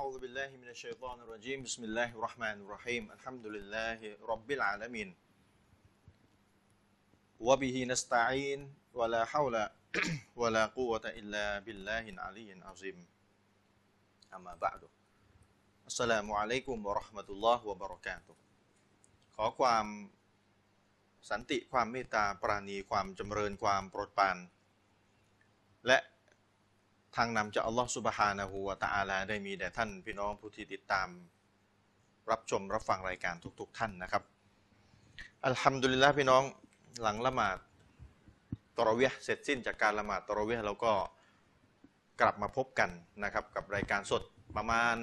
أعوذ بالله من الشيطان الرجيم بسم الله الرحمن الرحيم الحمد لله رب العالمين وبه نستعين ولا حول ولا قوة إلا بالله العلي العظيم أما بعد السلام عليكم ورحمة الله وبركاته ขอความสันติความเมตตาปราณีความจำเริญความโปรดปรานและทางนำจากอัลลอฮฺซุบฮานะฮูวะตะอาลาได้มีแด่ท่านพี่น้องผู้ที่ติดตามรับชมรับฟังรายการทุกๆท่านนะครับอัลฮัมดุลิลละห์พี่น้องหลังละหมาดตะเราะวีห์เสร็จสิ้นจากการละหมาดตะเราะวีห์เราก็กลับมาพบกันนะครับกับรายการสดประมาณ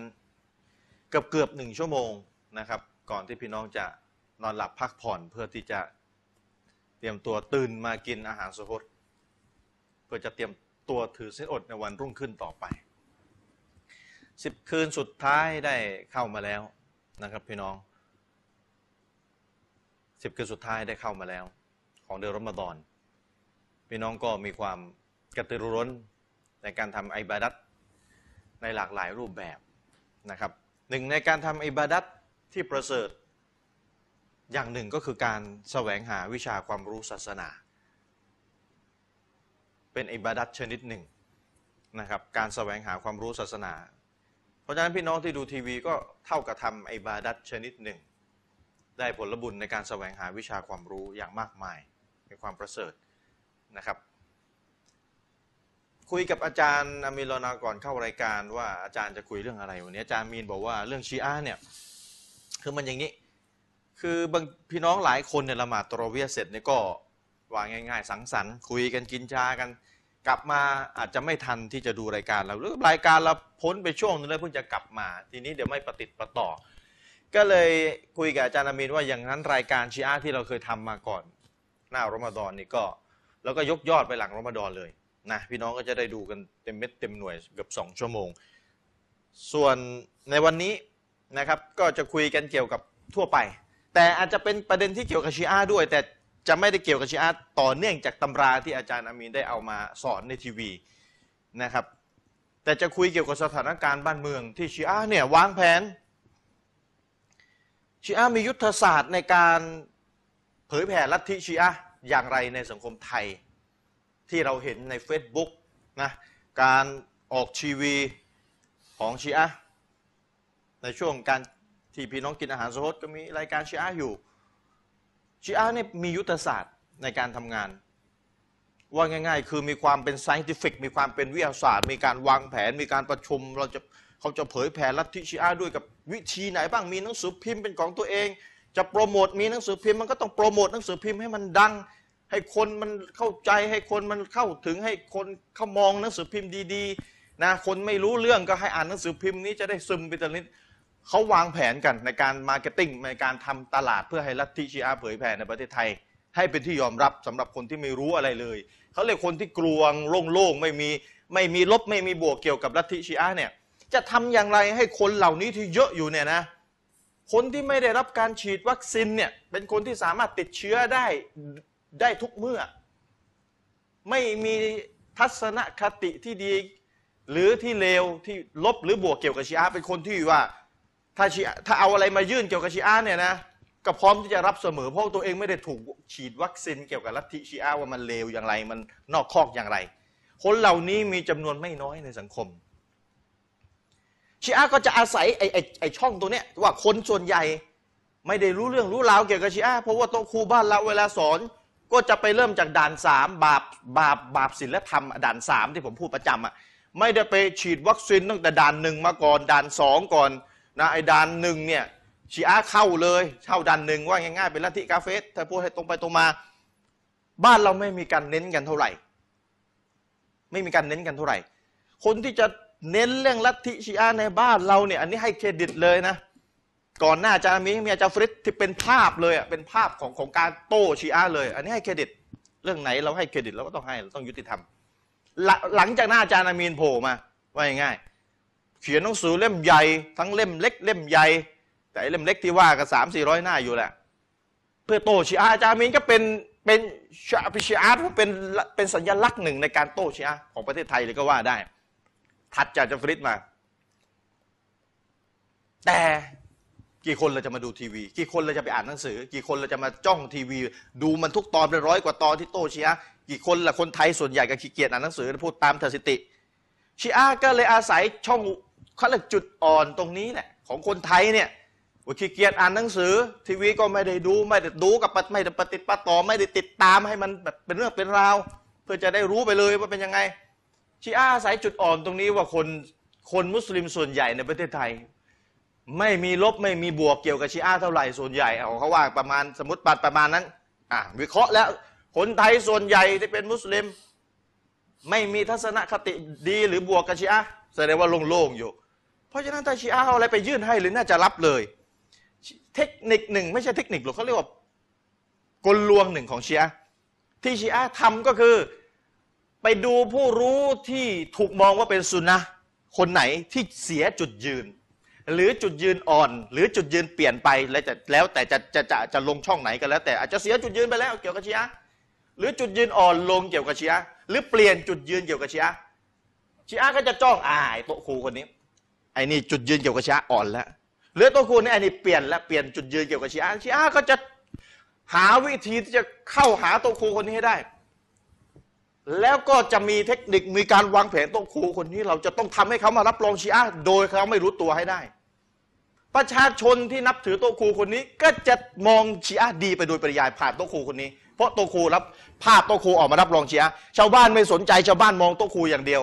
เกือบ1ชั่วโมงนะครับก่อนที่พี่น้องจะนอนหลับพักผ่อนเพื่อที่จะเตรียมตัวตื่นมากินอาหารซุฮุรเพื่อจะเตรียมตัวถือศีลอดในวันรุ่งขึ้นต่อไป10คืนสุดท้ายได้เข้ามาแล้วนะครับพี่น้อง10คืนสุดท้ายได้เข้ามาแล้วของเดือนรอมฎอนพี่น้องก็มีความกระตือรือร้นในการทำอิบาดัตในหลากหลายรูปแบบนะครับหนึ่งในการทำอิบาดัตที่ประเสริฐอย่างหนึ่งก็คือการแสวงหาวิชาความรู้ศาสนาเป็นอิบาดัตชนิดหนึ่งนะครับการแสวงหาความรู้ศาสนาเพราะฉะนั้นพี่น้องที่ดูทีวีก็เท่ากับทำอิบาดัตชนิดหนึ่งได้ผลบุญในการแสวงหาวิชาความรู้อย่างมากมายเป็นความประเสริฐนะครับคุยกับอาจารย์อามีรนาก่อนเข้ารายการว่าอาจารย์จะคุยเรื่องอะไรวันนี้อาจารย์มีนบอกว่าเรื่องชีอะห์เนี่ยคือมันอย่างนี้คือบางพี่น้องหลายคนเนี่ยละหมาดตะเราะวีห์เสร็จเนี่ยก็วางง่ายๆสังสรรค์คุยกันกินชากันกลับมาอาจจะไม่ทันที่จะดูรายการเราหรือรายการเราพ้นไปช่วงนึงแล้วเพิ่งจะกลับมาทีนี้เดี๋ยวไม่ปฏิติดประต่อก็เลยคุยกับอาจารย์อามีนว่าอย่างนั้นรายการชีอะห์ที่เราเคยทำมาก่อนหน้ารอมฎอนนี่ก็แล้วก็ยกยอดไปหลังรอมฎอนเลยนะพี่น้องก็จะได้ดูกันเต็มเม็ดเต็มหน่วยเกือบ2ชั่วโมงส่วนในวันนี้นะครับก็จะคุยกันเกี่ยวกับทั่วไปแต่อาจจะเป็นประเด็นที่เกี่ยวกับชีอะห์ด้วยแต่จะไม่ได้เกี่ยวกับชีอะห์ต่อเนื่องจากตำราที่อาจารย์อามีนได้เอามาสอนในทีวีนะครับแต่จะคุยเกี่ยวกับสถานการณ์บ้านเมืองที่ชีอะห์เนี่ยวางแผนชีอะห์มียุทธศาสตร์ในการเผยแผ่ลัทธิชีอะห์อย่างไรในสังคมไทยที่เราเห็นใน Facebook นะการออกทีวีของชีอะห์ในช่วงการที่พี่น้องกินอาหารซุฮุรก็มีรายการชีอะห์อยู่ชีอะห์เนี่ยมียุทธศาสตร์ในการทำงานว่าง่ายๆคือมีความเป็น scientific มีความเป็นวิทยาศาสตร์มีการวางแผนมีการประชุมเขาจะเผยแผ่ลัทธิชีอะห์ด้วยกับวิธีไหนบ้างมีหนังสือพิมพ์เป็นของตัวเองจะโปรโมทมีหนังสือพิมพ์มันก็ต้องโปรโมทหนังสือพิมพ์ให้มันดังให้คนมันเข้าใจให้คนมันเข้าถึงให้คนเขามองหนังสือพิมพ์ดีๆนะคนไม่รู้เรื่องก็ให้อ่านหนังสือพิมพ์นี้จะได้ซึมไปตลอดเขาวางแผนกันในการมาร์เก็ตติ้งในการทำตลาดเพื่อให้ลัทธิชีอะห์เผยแผ่ในประเทศไทยให้เป็นที่ยอมรับสำหรับคนที่ไม่รู้อะไรเลยเขาเรียกคนที่กลวงโล่งๆไม่มีลบไม่มีบวกเกี่ยวกับลัทธิชีอะห์เนี่ยจะทำอย่างไรให้คนเหล่านี้ที่เยอะอยู่เนี่ยนะคนที่ไม่ได้รับการฉีดวัคซีนเนี่ยเป็นคนที่สามารถติดเชื้อได้ทุกเมื่อไม่มีทัศนคติที่ดีหรือที่เลวที่ลบหรือบวกเกี่ยวกับชีอะห์เป็นคนที่ว่าถ้าเอาอะไรมายื่นเกี่ยวกับชีอะห์เนี่ยนะก็พร้อมที่จะรับเสมอเพราะตัวเองไม่ได้ถูกฉีดวัคซีนเกี่ยวกับลัทธิชีอะห์ว่ามันเลวอย่างไรมันนอกคอกอย่างไรคนเหล่านี้มีจำนวนไม่น้อยในสังคมชีอะห์ก็จะอาศัยไอ้ช่องตัวเนี้ยว่าคนส่วนใหญ่ไม่ได้รู้เรื่องรู้ราวเกี่ยวกับชีอะห์เพราะว่าโต๊ะครูบ้านเราเวลาสอนก็จะไปเริ่มจากด่าน3บาปศีลธรรมด่าน3ที่ผมพูดประจำอ่ะไม่ได้ไปฉีดวัคซีนตั้งแต่ด่าน1มาก่อนด่าน2ก่อนนะไอ้ด่าน1เนี่ยชีอะห์เข้าเลยเข้าด่าน1ว่าง่ายๆเป็นลัทธิกาเฟสถ้าพูดให้ตรงไปตรงมาบ้านเราไม่มีการเน้นกันเท่าไหร่คนที่จะเน้นเรื่องลัทธิชีอะห์ในบ้านเราเนี่ยอันนี้ให้เครดิตเลยนะก่อนหน้าจะมีอาจารย์ฟริดที่เป็นภาพเลยอ่ะเป็นภาพของการโต้ชีอะห์เลยอันนี้ให้เครดิตเรื่องไหนเราให้เครดิตเราก็ต้องให้เราต้องยุติธรรมหลังจากหน้าอาจารย์อามีนโผล่มาว่าง่ายๆเขียนหนังสือเล่มใหญ่ทั้งเล่มเล็กเล่มใหญ่แต่เล่มเล็กที่ว่าก็300-400หน้าอยู่แหละเพื่อโต้ชีอะห์อาจารย์อามีนก็เป็นชีอะห์เป็นสัญลักษณ์หนึ่งในการโต้ชีอะห์ของประเทศไทยเลยก็ว่าได้ถัดจากอาจารย์ฟริดมา แต่กี่คนเราจะมาดูทีวีกี่คนเราจะไปอ่านหนังสือกี่คนเราจะมาจ้องทีวีดูมันทุกตอนเป็นร้อยกว่าตอนที่โตชีอะห์กี่คนล่ะคนไทยส่วนใหญ่ก็ขี้เกียจอ่านหนังสือพูดตามสถิติชีอะห์ก็เลยอาศัยช่องเขาเรียกจุดอ่อนตรงนี้แหละของคนไทยเนี่ยขี้เกียจอ่านหนังสือทีวีก็ไม่ได้ดูกับไม่ได้ปฏิบัติต่อไม่ได้ติดตามให้มันแบบเป็นเรื่องเป็นราวเพื่อจะได้รู้ไปเลยว่าเป็นยังไงชีอะห์อาศัยจุดอ่อนตรงนี้ว่าคนมุสลิมส่วนใหญ่ในประเทศไทยไม่มีลบไม่มีบวกเกี่ยวกับชีอะห์เท่าไหร่ส่วนใหญ่ของเขาว่าประมาณสมมติปัดประมาณนั้นวิเคราะห์แล้วคนไทยส่วนใหญ่ที่เป็นมุสลิมไม่มีทัศนคติดีหรือบวกกับชีอะห์แสดงว่าโล่งๆอยู่เพราะฉะนั้นถ้าชีอะห์เอาอะไรไปยื่นให้หรือน่าจะรับเลยเทคนิคหนึ่งไม่ใช่เทคนิคหรอกเขาเรียกว่ากลลวงหนึ่งของชีอะห์ที่ชีอะห์ทำก็คือไปดูผู้รู้ที่ถูกมองว่าเป็นซุนนะห์คนไหนที่เสียจุดยืนหรือจุดยืนอ่อนหรือจุดยืนเปลี่ยนไปแล้วแต่จะลงช่องไหนก็แล้วแต่อาจจะเสียจุดยืนไปแล้วเกี่ยวกับชีอะห์หรือจุดยืนอ่อนลงเกี่ยวกับชีอะห์หรือเปลี่ยนจุดยืนเกี่ยวกับชีอะห์ก็จะจ้องไอ้โต๊ะครูคนนี้ไอ้นี่จุดยืนเกี่ยวกับชีอะห์อ่อนแล้วหรือโต๊ะครูนี่ไอ้นี่เปลี่ยนแล้วเปลี่ยนจุดยืนเกี่ยวกับชีอะห์ก็จะหาวิธีที่จะเข้าหาโต๊ะครูคนนี้ให้ได้แล้วก็จะมีเทคนิคมีการวางแผนโต๊ะครูคนนี้เราจะต้องทำให้เขามารับรองชีอะห์โดยเขาไม่รู้ตัวให้ได้ประชาชนที่นับถือโต๊ะครูคนนี้ก็จะมองชีอะห์ดีไปโดยปริยายผ่านโต๊ะครูคนนี้เพราะโต๊ะครูรับภาพโต๊ะครูออกมารับรองชีอะห์ชาวบ้านไม่สนใจชาวบ้านมองโต๊ะครูอย่างเดียว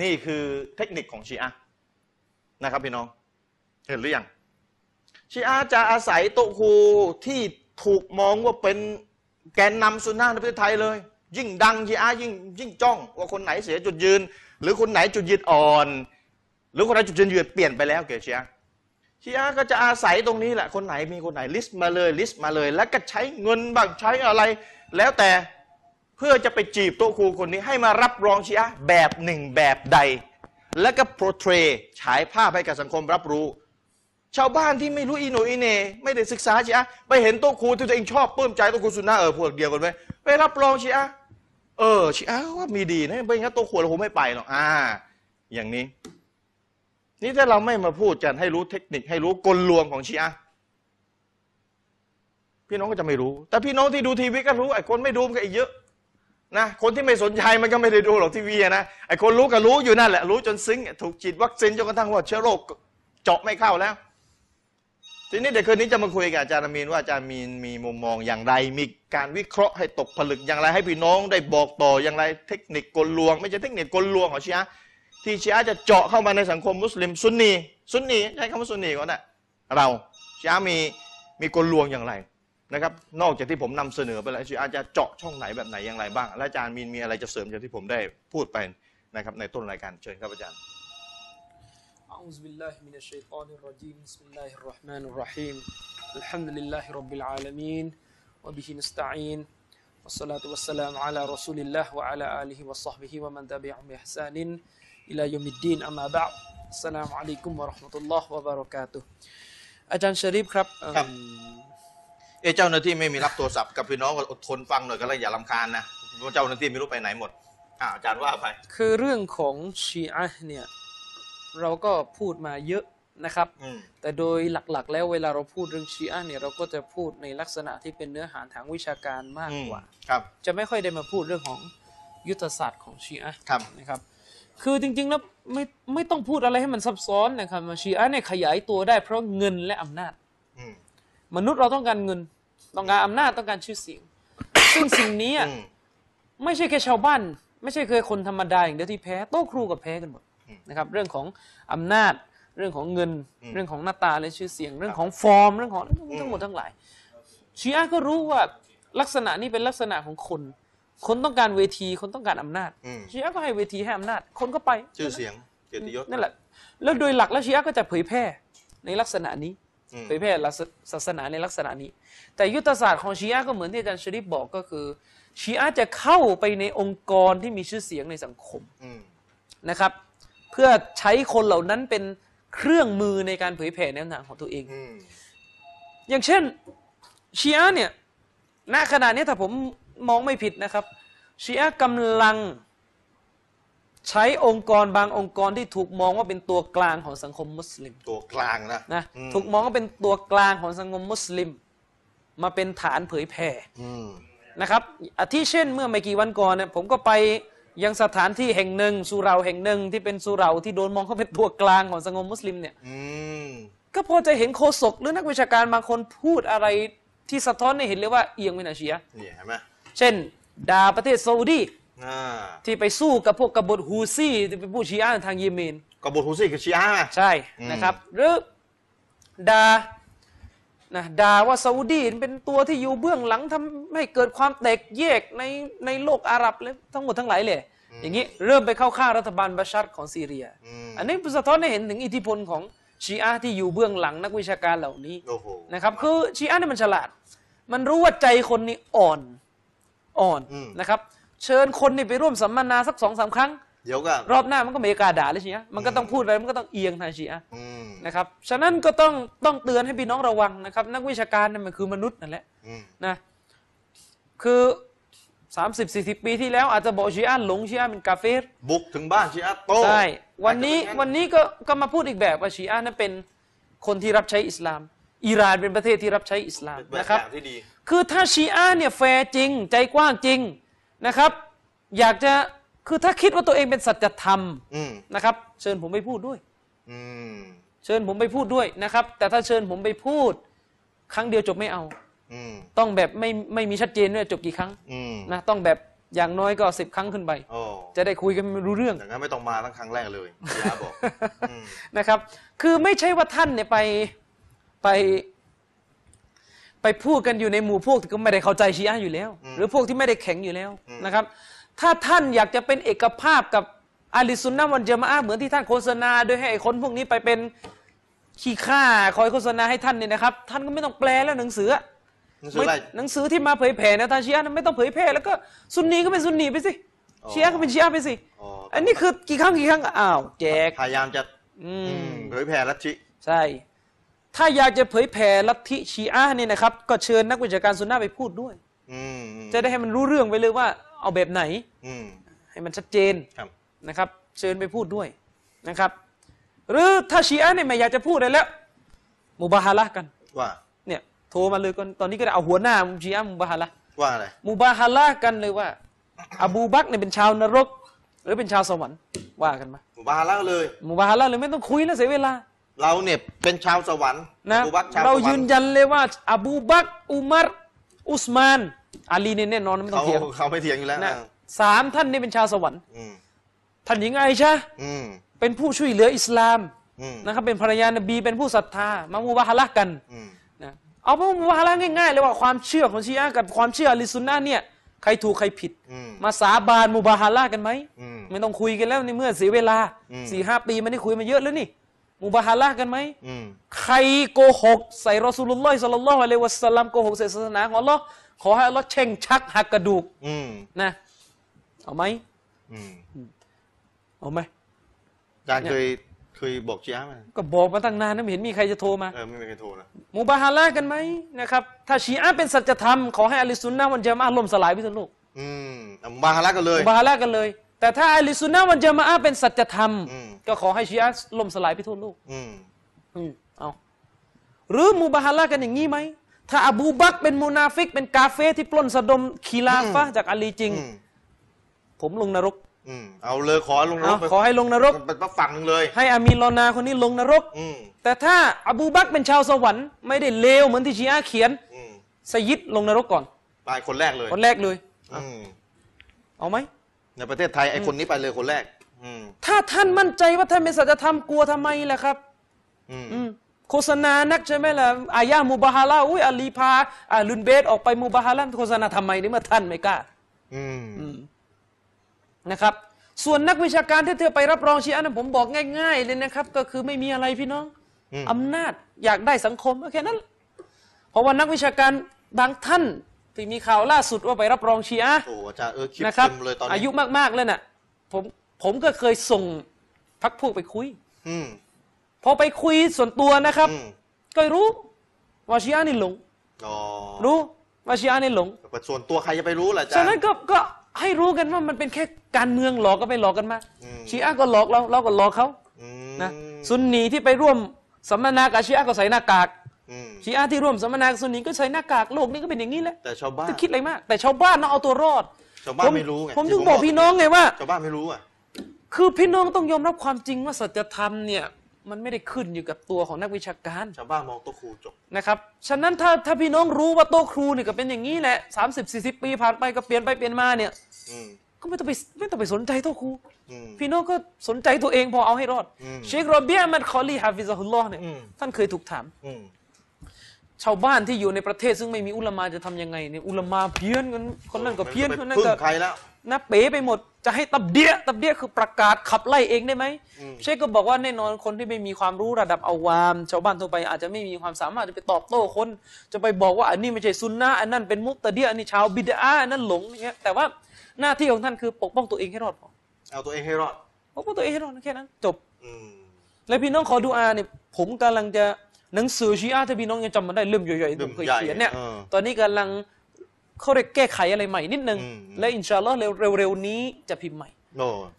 นี่คือเทคนิคของชีอะห์นะครับพี่น้องเห็นหรือยังชีอะห์จะอาศัยโต๊ะครูที่ถูกมองว่าเป็นแกนนำซุนนะห์ในประเทศไทยเลยยิ่งดังชีอะห์ยิ่งจ้องว่าคนไหนเสียจุดยืนหรือคนไหนจุดยืนอ่อนหรือคนไหนจุดยืนเปลี่ยนไปแล้วเกี่ยวกับชีอะห์ก็จะอาศัยตรงนี้แหละคนไหนมีคนไหนลิสต์มาเลยแล้วก็ใช้เงินบ้างใช้อะไรแล้วแต่เพื่อจะไปจีบโต๊ะครูคนนี้ให้มารับรองชีอะห์แบบหนึ่งแบบใดแล้วก็โปรเทรฉายภาพให้กับสังคมรับรู้ชาวบ้านที่ไม่รู้อีโนอีเน่ไม่ได้ศึกษาชีอะห์ไปเห็นโต๊ะครูที่ตัวเองชอบปลื้มใจโต๊ะครูซุนนะห์พวกเดียวกันไว้ไปรับรองชีอะห์ชีอะห์ว่ามีดีนะไม่งั้นโต๊ะครูเราคงไม่ไปหรอกอย่างนี้ถ้าเราไม่มาพูดกันให้รู้เทคนิคให้รู้กลลวงของชีอะห์พี่น้องก็จะไม่รู้แต่พี่น้องที่ดูทีวีก็รู้ไอ้คนไม่ดูก็อีกเยอะนะคนที่ไม่สนใจมันก็ไม่ได้ดูหรอกทีวีนะไอ้คนรู้ก็รู้อยู่นั่นแหละรู้จนซึ้งถูกฉีดวัคซีนจนกระทั่งว่าเชื้อโรคเจาะไม่เข้าแล้วทีนี้เดี๋ยวคืนนี้จะมาคุยกับอาจารย์อามีนว่าอาจารย์อามีนมีมุมมองอย่างไรมีการวิเคราะห์ให้ตกผลึกอย่างไรให้พี่น้องได้บอกต่ออย่างไรเทคนิคกลลวงไม่ใช่เทคนิคกลลวงของชีอะห์ที่ชีอะห์จะเจาะเข้ามาในสังคมมุสลิมซุนนีใช้คำว่าซุนนีก่อนนะเราชีอะห์มีกลลวงอย่างไรนะครับนอกจากที่ผมนำเสนอไปแล้วชีอะห์จะเจาะช่องไหนแบบไหนอย่างไรบ้างและอาจารย์มีอะไรจะเสริมจากที่ผมได้พูดไปนะครับในต้นรายการเชิญครับอาจารย์أعوذ بالله من الشيطان الرجيم بسم الله الرحمن الرحيم الحمد لله رب العالمين وبه نستعين والصلاة والسلام على رسول الله وعلى آله وصحبه ومن تبعهم بإحسان إلى يوم الدين أما بعد السلام عليكم ورحمة الله وبركاته อาจารย์ชะรีฟครับเจ้าหน้าที่ไม่มีรับโทรศัพท์กับพี่น้องอดทนฟังหน่อยก็แล้วอย่ารำคาญนะเจ้าหน้าที่ไม่รู้ไปไหนหมดอาจารย์ว่าไปคือเรื่องของชีอะห์เนี่ยเราก็พูดมาเยอะนะครับแต่โดยหลักๆแล้วเวลาเราพูดเรื่องชีอะห์เนี่ยเราก็จะพูดในลักษณะที่เป็นเนื้อหาทางวิชาการมากกว่าจะไม่ค่อยได้มาพูดเรื่องของยุทธศาสตร์ของชีอะห์นะครับคือจริงๆแล้วไม่ต้องพูดอะไรให้มันซับซ้อนนะครับชีอะห์เนี่ยขยายตัวได้เพราะเงินและอำนาจมนุษย์เราต้องการเงินต้องการอำนาจต้องการชื่อเสียง ซึ่งสิ่งนี้ไม่ใช่แค่ชาวบ้านไม่ใช่แค่คนธรรมดาอย่างเดียวที่แพ้โต๊ะครูกับแพ้กันหมดนะครับเรื่องของอำนาจเรื่องของเงินเรื่องของหน้าตาและชื่อเสียงเรื่องของฟอร์มเรื่องของทั้งหมดทั้งหลายชีอะห์ก็รู้ว่าลักษณะนี้เป็นลักษณะของคนต้องการเวทีคนต้องการอำนาจชีอะห์ก็ให้เวทีให้อำนาจคนก็ไปชื่อเสียงเกียรติยศนั่นแหละแล้วโดยหลักแล้วชีอะห์ก็จะเผยแพร่ในลักษณะนี้เผยแพร่ศาสนาในลักษณะนี้แต่ยุทธศาสตร์ของชีอะห์ก็เหมือนที่อาจารย์ชะรีฟบอกก็คือชีอะห์จะเข้าไปในองค์กรที่มีชื่อเสียงในสังคมนะครับเพื่อใช้คนเหล่านั้นเป็นเครื่องมือในการเผยแผ่แนวทางของตัวเองอย่างเช่นชีอะห์เนี่ยณขณะนี้ถ้าผมมองไม่ผิดนะครับชีอะห์กำลัง ใช้องค์กรบางองค์กรที่ถูกมองว่าเป็นตัวกลางของสังคมมุสลิมตัวกลางนะถูกมองว่าเป็นตัวกลางของสังคมมุสลิมมาเป็นฐานเผยแผ่นะครับอาทิเช่นเมื่อไม่กี่วันก่อนเนี่ยผมก็ไปยังสถานที่แห่งหนึ่งสุเหร่าแห่งหนึ่งที่เป็นสุเหร่าที่โดนมองเขาเป็นตัวกลางของสังคมมุสลิมเนี่ยก็พอจะเห็นโฆษกหรือนักวิชาการบางคนพูดอะไรที่สะท้อนให้เห็นเลยว่าเอียงไปทางชีอะห์เนี่ยใช่ไหมเช่นด่าประเทศซาอุดีที่ไปสู้กับพวกกบฏฮูซี่ที่เป็นผู้ชีอะห์ทางเยเมนกบฏฮูซี่คือชีอะห์ใช่นะครับหรือด่าว่าซาอุดีเป็นตัวที่อยู่เบื้องหลังทำให้เกิดความแตกแยกในโลกอาหรับเลยทั้งหมดทั้งหลายเลยอย่างนี้เริ่มไปเข้าข้างรัฐบาลบัชชัรของซีเรียอันนี้สะท้อนให้เห็นถึงอิทธิพลของชีอะห์ที่อยู่เบื้องหลังนักวิชาการเหล่านี้นะครับคือชีอะห์นี่มันฉลาดมันรู้ว่าใจคนนี่อ่อนนะครับเชิญคนนี่ไปร่วมสัมมนาสัก 2-3 ครั้งเดี๋ยวก็รอบหน้ามันก็ไม่กล้าด่าเลยชีอะห์มันก็ต้องพูดอะไรมันก็ต้องเอียงทางชีอะห์นะครับฉะนั้นก็ต้องเตือนให้พี่น้องระวังนะครับนักวิชาการนี่มันคือมนุษย์นั่นแหละนะคือ30-40 ปีที่แล้วอาจจะบอกชีอะห์หลงชีอะห์เป็นกาเฟรบุกถึงบ้านชีอะห์โตใช่วันนี้ก็มาพูดอีกแบบว่าชีอะห์นั้นเป็นคนที่รับใช้อิสลามอิหร่านเป็นประเทศที่รับใช้อิสลามนะครับคือถ้าชีอะห์เนี่ยแฟร์จริงใจกว้างจริงนะครับอยากจะคือถ้าคิดว่าตัวเองเป็นสัจธรรมนะครับเชิญผมไปพูดด้วยเชิญผมไปพูดด้วยนะครับแต่ถ้าเชิญผมไปพูดครั้งเดียวจบไม่เอาต้องแบบไม่มีชัดเจนว่าจบกี่ครั้งนะต้องแบบอย่างน้อยก็10ครั้งขึ้นไปจะได้คุยกันรู้เรื่องอย่างนั้นไม่ต้องมาทั้งครั้งแรกเลยอย่าบอกนะครับคือไม่ใช่ว่าท่านเนี่ยไปพูดกันอยู่ในหมู่พวกที่ก็ไม่ได้เข้าใจชีอะห์อยู่แล้วหรือพวกที่ไม่ได้แข็งอยู่แล้วนะครับถ้าท่านอยากจะเป็นเอกภาพกับอะลิซุนนะห์วัลญะมาอะห์เหมือนที่ท่านโฆษณาโดยให้คนพวกนี้ไปเป็นขี้ข้าคอยโฆษณาให้ท่านเนี่ยนะครับท่านก็ไม่ต้องแปลแล้วหนังสือที่มาเผยแผ่นะท่านชีอะห์ไม่ต้องเผยแผ่แล้วก็ซุนนีก็เป็นซุนนีไปสิชีอะห์ก็เป็นชีอะห์ไปสิอันนี้คือกี่ครั้งอ้าวแจกพยายามจะเผยแผ่ลัทธิใช่ถ้าอยากจะเผยแผ่ลัทธิชีอะห์นี่นะครับก็เชิญนักวิชาการซุนนะห์ไปพูดด้วยจะได้ให้มันรู้เรื่องไปเลยว่าเอาแบบไหนให้มันชัดเจนนะครับเชิญไปพูดด้วยนะครับหรือถ้าชีอะห์เนี่ยไม่อยากจะพูดอะไรแล้วมุบาฮาละกันว่าเนี่ยโทรมาเลยก่อนตอนนี้ก็เอาหัวหน้าชีอะห์มุบาฮาละว่าอะไรมุบาฮาละกันเลยว่าอบูบักรเนี่ยเป็นชาวนรกหรือเป็นชาวสวรรค์ว่ากันมามุบาฮาละเลยไม่ต้องคุยแล้วเสียเวลาเราเนี่ยเป็นชาวสวรรค์นะเรายืนยันเลยว่าอบูบักรอุมัรอุสมานอาลีเนี่ยแน่นอนไม่ต้องเถียงเขาไม่เถียงอยู่แล้วนะสามท่านนี่เป็นชาวสวรรค์ท่านหญิงไอชะห์เป็นผู้ช่วยเหลืออิสลามนะครับเป็นภรรยานบีเป็นผู้ศรัทธามามุบาฮาละกันนะเอามามุบาฮาละง่ายๆเลยว่าความเชื่อของชีอะห์กับความเชื่ออะลิซุนนะห์เนี่ยใครถูกใครผิดมาสาบานมุบาฮาละกันไหมไม่ต้องคุยกันแล้วในเมื่อเสียเวลา 4-5 ปีมันได้คุยมาเยอะแล้วนี่มุบาฮาละกันไหมใครโกหกใส่รอซูลุลลอฮ์ศ็อลลัลลอฮุอะลัยฮิวะซัลลัมโกหกใส่ศาสนาของอัลเลาะห์ขอให้อัลเลาะห์เช่งชักหักกระดูกนะเอาไหมอาจารย์เคยบอกชีอะห์ไหมก็บอกมาตั้งนานนะไม่เห็นมีใครจะโทรมาไม่มีใครโทรนะมุบาฮาละกันไหมนะครับถ้าชีอะห์เป็นสัจธรรมขอให้อะลิซุนนะห์วัลญะมาอะห์ล่มสลายไปทั้งโลกมุบาฮาละกันเลยมุบาฮาละกันเลยแต่ถ้าอะลิซุนนะห์วัลญะมาอะห์เป็นสัจธรรมก็ขอให้ชีอะห์ล่มสลายไปทั่วโลกเอาหรือมุบาฮาละกันอย่างนี้ไหมถ้าอบูบักรเป็นมุนาฟิกเป็นกาเฟรที่ปล้นสะดมคีลาฟะจากอาลีจริงผมลงนรกเอาเลยขอลงนรกขอให้ลงนรกเป็นประฝั่งเลยให้อามีรอนาคนนี้ลงนรกแต่ถ้าอบูบักรเป็นชาวสวรรค์ไม่ได้เลวเหมือนที่ชีอะห์เขียนสยิดลงนรกก่อนไปคนแรกเลยเอาไหมในประเทศไทยไอ้คนนี้ไปเลยคนแรกถ้าท่านมั่นใจว่าท่านเป็นสัจธรรมกลัวทำไมล่ะครับโฆษณานักใช่ไหมล่ะอายะมุบาฮาละอุ้ยอาลีพาอาลุนเบสออกไปมุบาฮาละโฆษณาทำไมนี่เมื่อท่านไม่กล้านะครับส่วนนักวิชาการที่เธอไปรับรองชีอะห์นั้นผมบอกง่ายๆเลยนะครับก็คือไม่มีอะไรพี่น้องอำนาจอยากได้สังคมแค่นั้นเพราะว่านักวิชาการบางท่านที่มีข่าวล่าสุดว่าไปรับรองชีอะห์นะครับอายุมากๆเลยน่ะผมก็เคยส่งพักพวกไปคุยพอไปคุยส่วนตัวนะครับก็รู้ว่าชีอะห์นี่หลงรู้ว่าชีอะห์นี่หลงส่วนตัวใครจะไปรู้ล่ะจ๊ะฉะนั้นก็ ให้รู้กันว่ามันเป็นแค่การเมืองหลอกก็ไปหลอกกันมาชีอะห์ก็หลอกเราเราก็หลอกเขานะซุนนีที่ไปร่วมสัมมนากับชีอะห์ก็ใส่หน้ากากชีอะห์ที่ร่วมสัมมนากับซุนนีก็ใส่หน้ากากโลกนี้ก็เป็นอย่างนี้แหละแต่ชาวบ้านจะคิดอะไรมากแต่ชาวบ้านต้องเอาตัวรอดชาวบ้านไม่รู้ไงผมถึงบอกพี่น้องไงว่าชาวบ้านไม่รู้อ่ะคือพี่น้องต้องยอมรับความจริงว่าสัจธรรมเนี่ยมันไม่ได้ขึ้นอยู่กับตัวของนักวิชาการชาวบ้านมองโต๊ะครูจบนะครับฉะนั้นถ้าพี่น้องรู้ว่าโต๊ะครูเนี่ยก็เป็นอย่างนี้แหละ30-40 ปีผ่านไปก็เปลี่ยนไปเปลี่ยนมาเนี่ยก็ไม่ต้องไปสนใจโต๊ะครูพี่น้องก็สนใจตัวเองพอเอาให้รอดเชคโรเบียมัดคอลีฮาฟิซะฮุลลอฮ์เนี่ยท่านเคยถูกถามชาวบ้านที่อยู่ในประเทศซึ่งไม่มีอุลามาจะทำยังไงเนี่ยอุลามาเพี้ยนกันคนนั้นก็เพี้ยนคนนั้นก็นับเป๋ไปหมดจะให้ตับเดียคือประกาศขับไล่เองได้ไหมเชคก็บอกว่าแน่นอนคนที่ไม่มีความรู้ระดับอาวามชาวบ้านทั่วไปอาจจะไม่มีความสามารถจะไปตอบโต้คนจะไปบอกว่าอันนี้ไม่ใช่ซุนนะอันนั้นเป็นมุตะเดียอันนี้ชาวบิดอะอันนั้นหลงอย่างเงี้ยแต่ว่าหน้าที่ของท่านคือปกป้องตัวเองให้รอดเอาตัวเองให้รอดปกป้องตัวเองให้รอดแค่นั้นจบและพี่น้องขอดุอาเนี่ยผมกำลังจะหนังสือชีอะห์ถ้าพี่น้องยังจำมันได้เล่มใหญ่ๆผมเคยเขียนเนี่ยตอนนี้กำลังเขาเรียกแก้ไขอะไรใหม่นิดนึงและอินชาอัลลอฮ์เร็วๆนี้จะพิมพ์ใหม่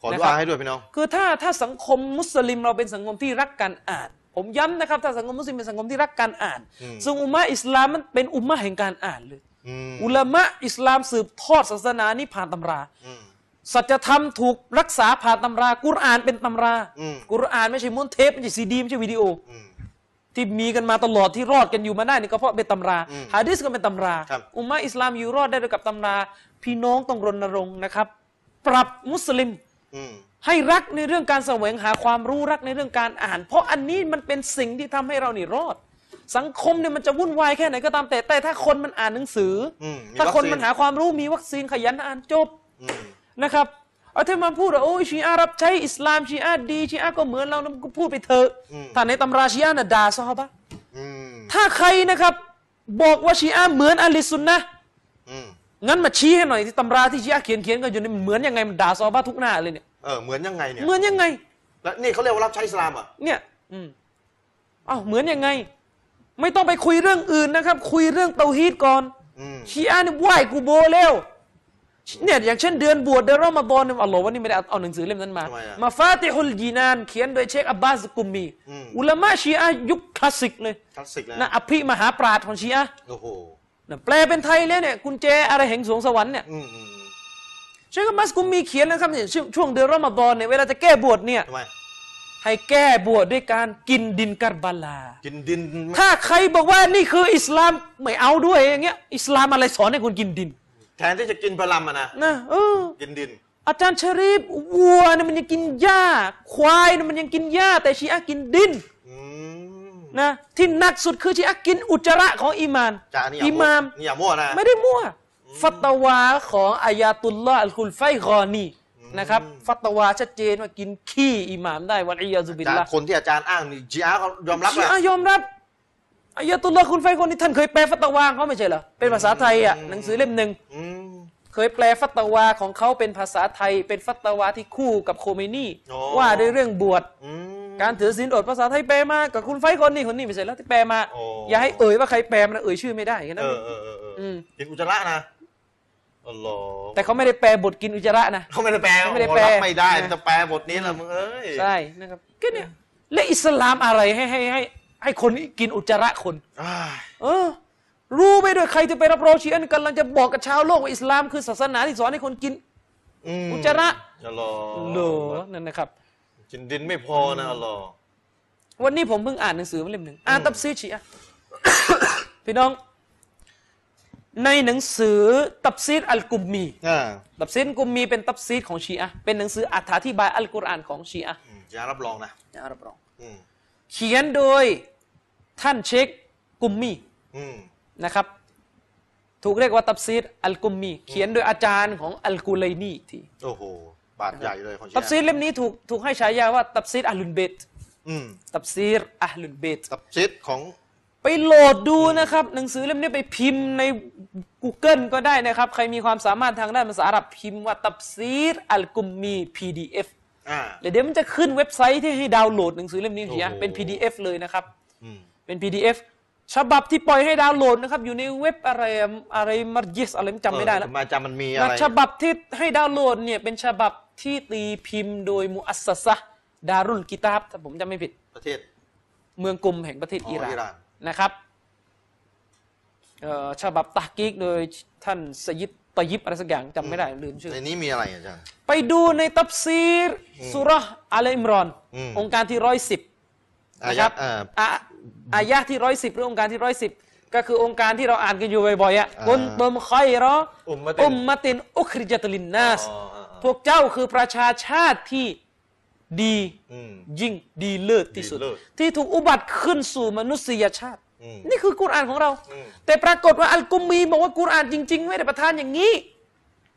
ขอดุอาให้ด้วยพี่น้องคือถ้าสังคมมุสลิมเราเป็นสังคมที่รักการอ่านผมย้ำนะครับถ้าสังคมมุสลิมเป็นสังคมที่รักการอ่านซึ่งอุมมะห์อิสลามมันเป็นอุมมะห์แห่งการอ่านเลยอุลามะห์อิสลามสืบทอดศาสนานี้ผ่านตำราสัจธรรมถูกรักษาผ่านตำรากุรอานเป็นตำรากุรอานไม่ใช่ม้วนเทปไม่ใช่ซีดีไม่ใช่วิดีโอที่มีกันมาตลอดที่รอดกันอยู่มาได้นี่ก็เพราะเป็นตำราหะดีษก็เป็นตำราอุมมะห์อิสลามอยู่รอดได้ด้วยกับตำราพี่น้องต้องรณรงค์นะครับปรับมุสลิมให้รักในเรื่องการแสวงหาความรู้รักในเรื่องการอ่านเพราะอันนี้มันเป็นสิ่งที่ทำให้เรานี่รอดสังคมเนี่ยมันจะวุ่นวายแค่ไหนก็ตามแต่ถ้าคนมันอ่านหนังสือถ้าคนมันหาความรู้มีวัคซีนขยันอ่านจบนะครับเอาที่มาพูดว่าโอ้ชีอะห์รับใช้อิสลามชีอะห์ดีชีอะห์ก็เหมือนเรานะก็พูดไปเถอะถ้าในตำราชีอะห์น่ะด่าซอฮาบะห์ถ้าใครนะครับบอกว่าชีอะห์เหมือนอะลิซุนนะห์งั้นมาชี้ให้หน่อยที่ตำราที่ชีอะห์เขียนกันอยู่นี่มันเหมือนยังไงมันด่าซอฮาบะห์ทุกหน้าเลยเนี่ยเหมือนยังไงเนี่ยเหมือนยังไงแล้วนี่เขาเรียกว่ารับใช้อิสลามอ่ะเนี่ยอ้าวเหมือนยังไงไม่ต้องไปคุยเรื่องอื่นนะครับคุยเรื่องเตาฮีดก่อนชีอะห์นี่ไหว้กูโบแล้วเนี่ยอย่างเช่นเดือนบวชเดือนรอมฎอนเนี่ยอัลลอฮ์วันนี้ไม่ได้เอาหนังสือเล่มนั้นมาฟาติฮุลจีนานเขียนโดยเชคอับบาสกุมมีอุลามะชีอะห์ยุคคลาสสิกเลยนะอภิมหาปราชญ์ของชีอะห์โอ้โหแปลเป็นไทยแล้วเนี่ยกุญแจอะไรแห่งสวงสวรรค์เนี่ยเชคอับบาสกุมมีเขียนนะครับเนี่ยช่วงเดือนรอมฎอนเนี่ยเวลาจะแก้บวชเนี่ยให้แก้บวชด้วยการกินดินกัรบาลากินดินถ้าใครบอกว่านี่คืออิสลามไม่เอาด้วยอย่างเงี้ยอิสลามอะไรสอนให้คนกินดินแทนที่จะกินพลัมอะนะกินดินอาจารย์ชรีฟวัวเนี่ยมันยังกินหญ้าควายเนี่ยมันยังกินหญ้าแต่ชีอะห์กินดินนะที่หนักสุดคือชีอะห์กินอุจจาระของอิหม่ามนี่อย่ามั่วนะไม่ได้มั่วฟัตวาของอายาตุลลอฮ์อัลคุลไฟกอนีนะครับฟัตวาชัดเจนว่ากินขี้อิหม่ามได้วัลอียาซุบิลละคนที่อาจารย์อ้างนี่ชีอะห์เขายอมรับชีอะห์ยอมรับอายะตุลลอฮ์คุณไฟคนนี้ท่านเคยแปลฟัตวาเขาไม่ใช่เหรอเป็นภาษาไทยอ่ะหนังสือเล่มหนึ่งเคยแปลฟัตวาของเขาเป็นภาษาไทยเป็นฟัตวาที่คู่กับโคเมนีว่าด้วยเรื่องบวชการถือศีลอดภาษาไทยแปลมากับคุณไฟคนนี้คนนี้ไม่ใช่แล้วที่แปลมาอย่าให้เอ่ยว่าใครแปลมันเอ่ยชื่อไม่ได้แค่นั้นกินอุจจาระนะแต่เขาไม่ได้แปลบทกินอุจจาระนะเขาไม่ได้แปลเขาไม่ได้แปลไม่ได้จะแปลบทนี้ละมึงเอ้ยใช่นะครับก็เนี่ยและอิสลามอะไรให้คนนี้กินอุจจาระคนรู้ไปด้วยใครจะไปรับรองชีอะห์กำลังจะบอกกับชาวโลกว่าอิสลามคือศาสนาที่สอนให้คนกินอุจจาระอัลลอฮ์นั่นนะครับกินดินไม่พอนะอัลลอฮ์วันนี้ผมเพิ่งอ่านหนังสือเล่มหนึ่งอ่านตับซีรชีอะห์ พี่น้องในหนังสือตับซีรอัลกุมมีตับซีรกุมมีเป็นตับซีรของชีอะห์เป็นหนังสืออธิบายอัลกุรอานของชีอะห์อย่ารับรองนะอย่ารับรองเขียนโดยท่านเชคกุมมีนะครับถูกเรียกว่าตับซีรอัลกุมมีเขียนโดยอาจารย์ของอัลกุไลนีที่โอ้โหบาดใหญ่เลยของตับซีรเล่มนี้ถูกให้ฉายาว่าตับซีรอัลลุนเบตตับซีรอัลลุนเบตตับซีรของไปโหลดดูนะครับหนังสือเล่มนี้ไปพิมพ์ใน Google ก็ได้นะครับใครมีความสามารถทางด้านภาษาอาหรับพิมพ์ว่าตับซีรอัลกุมมี PDFเดี๋ยวมันจะขึ้นเว็บไซต์ที่ให้ดาวน์โหลดหนังสือเล่มนี้เสียเป็น PDF เลยนะครับเป็น PDF ฉบับที่ปล่อยให้ดาวน์โหลดนะครับอยู่ในเว็บอะไรมัดยิสอะไรจำไม่ได้แล้วมันมีอะไรฉบับที่ให้ดาวน์โหลดเนี่ยเป็นฉบับที่ตีพิมพ์โดยมุอัสสะฮ์ดารุลกิตาบถ้าผมจำไม่ผิดประเทศเมืองกลุ่มแห่งประเทศอิหร่านนะครับฉบับตะกีกโดยท่านสยิดตะยิบอะไรสักอย่างจำไม่ได้ลืมชื่อในนี้มีอะไรอาจารย์ไปดูในตัฟซีรสุเราะห์อัลอิมรอนองค์การที่110นะครับอายะที่110หรือองค์การที่110ก็คือองค์การที่เราอ่านกันอยู่บ่อยๆอ่ะกุนตุมคอยรออุมมะตินอุคริจัตลินนาสพวกเจ้าคือประชาชาติที่ดียิ่งดีเลิศที่สุดที่ถูกอุบัติขึ้นสู่มนุษยชาตินี่คือกุรอานของเราแต่ปรากฏว่าอัลกุมีบอกว่ากุรอานจริงๆไม่ได้ประทานอย่างนี้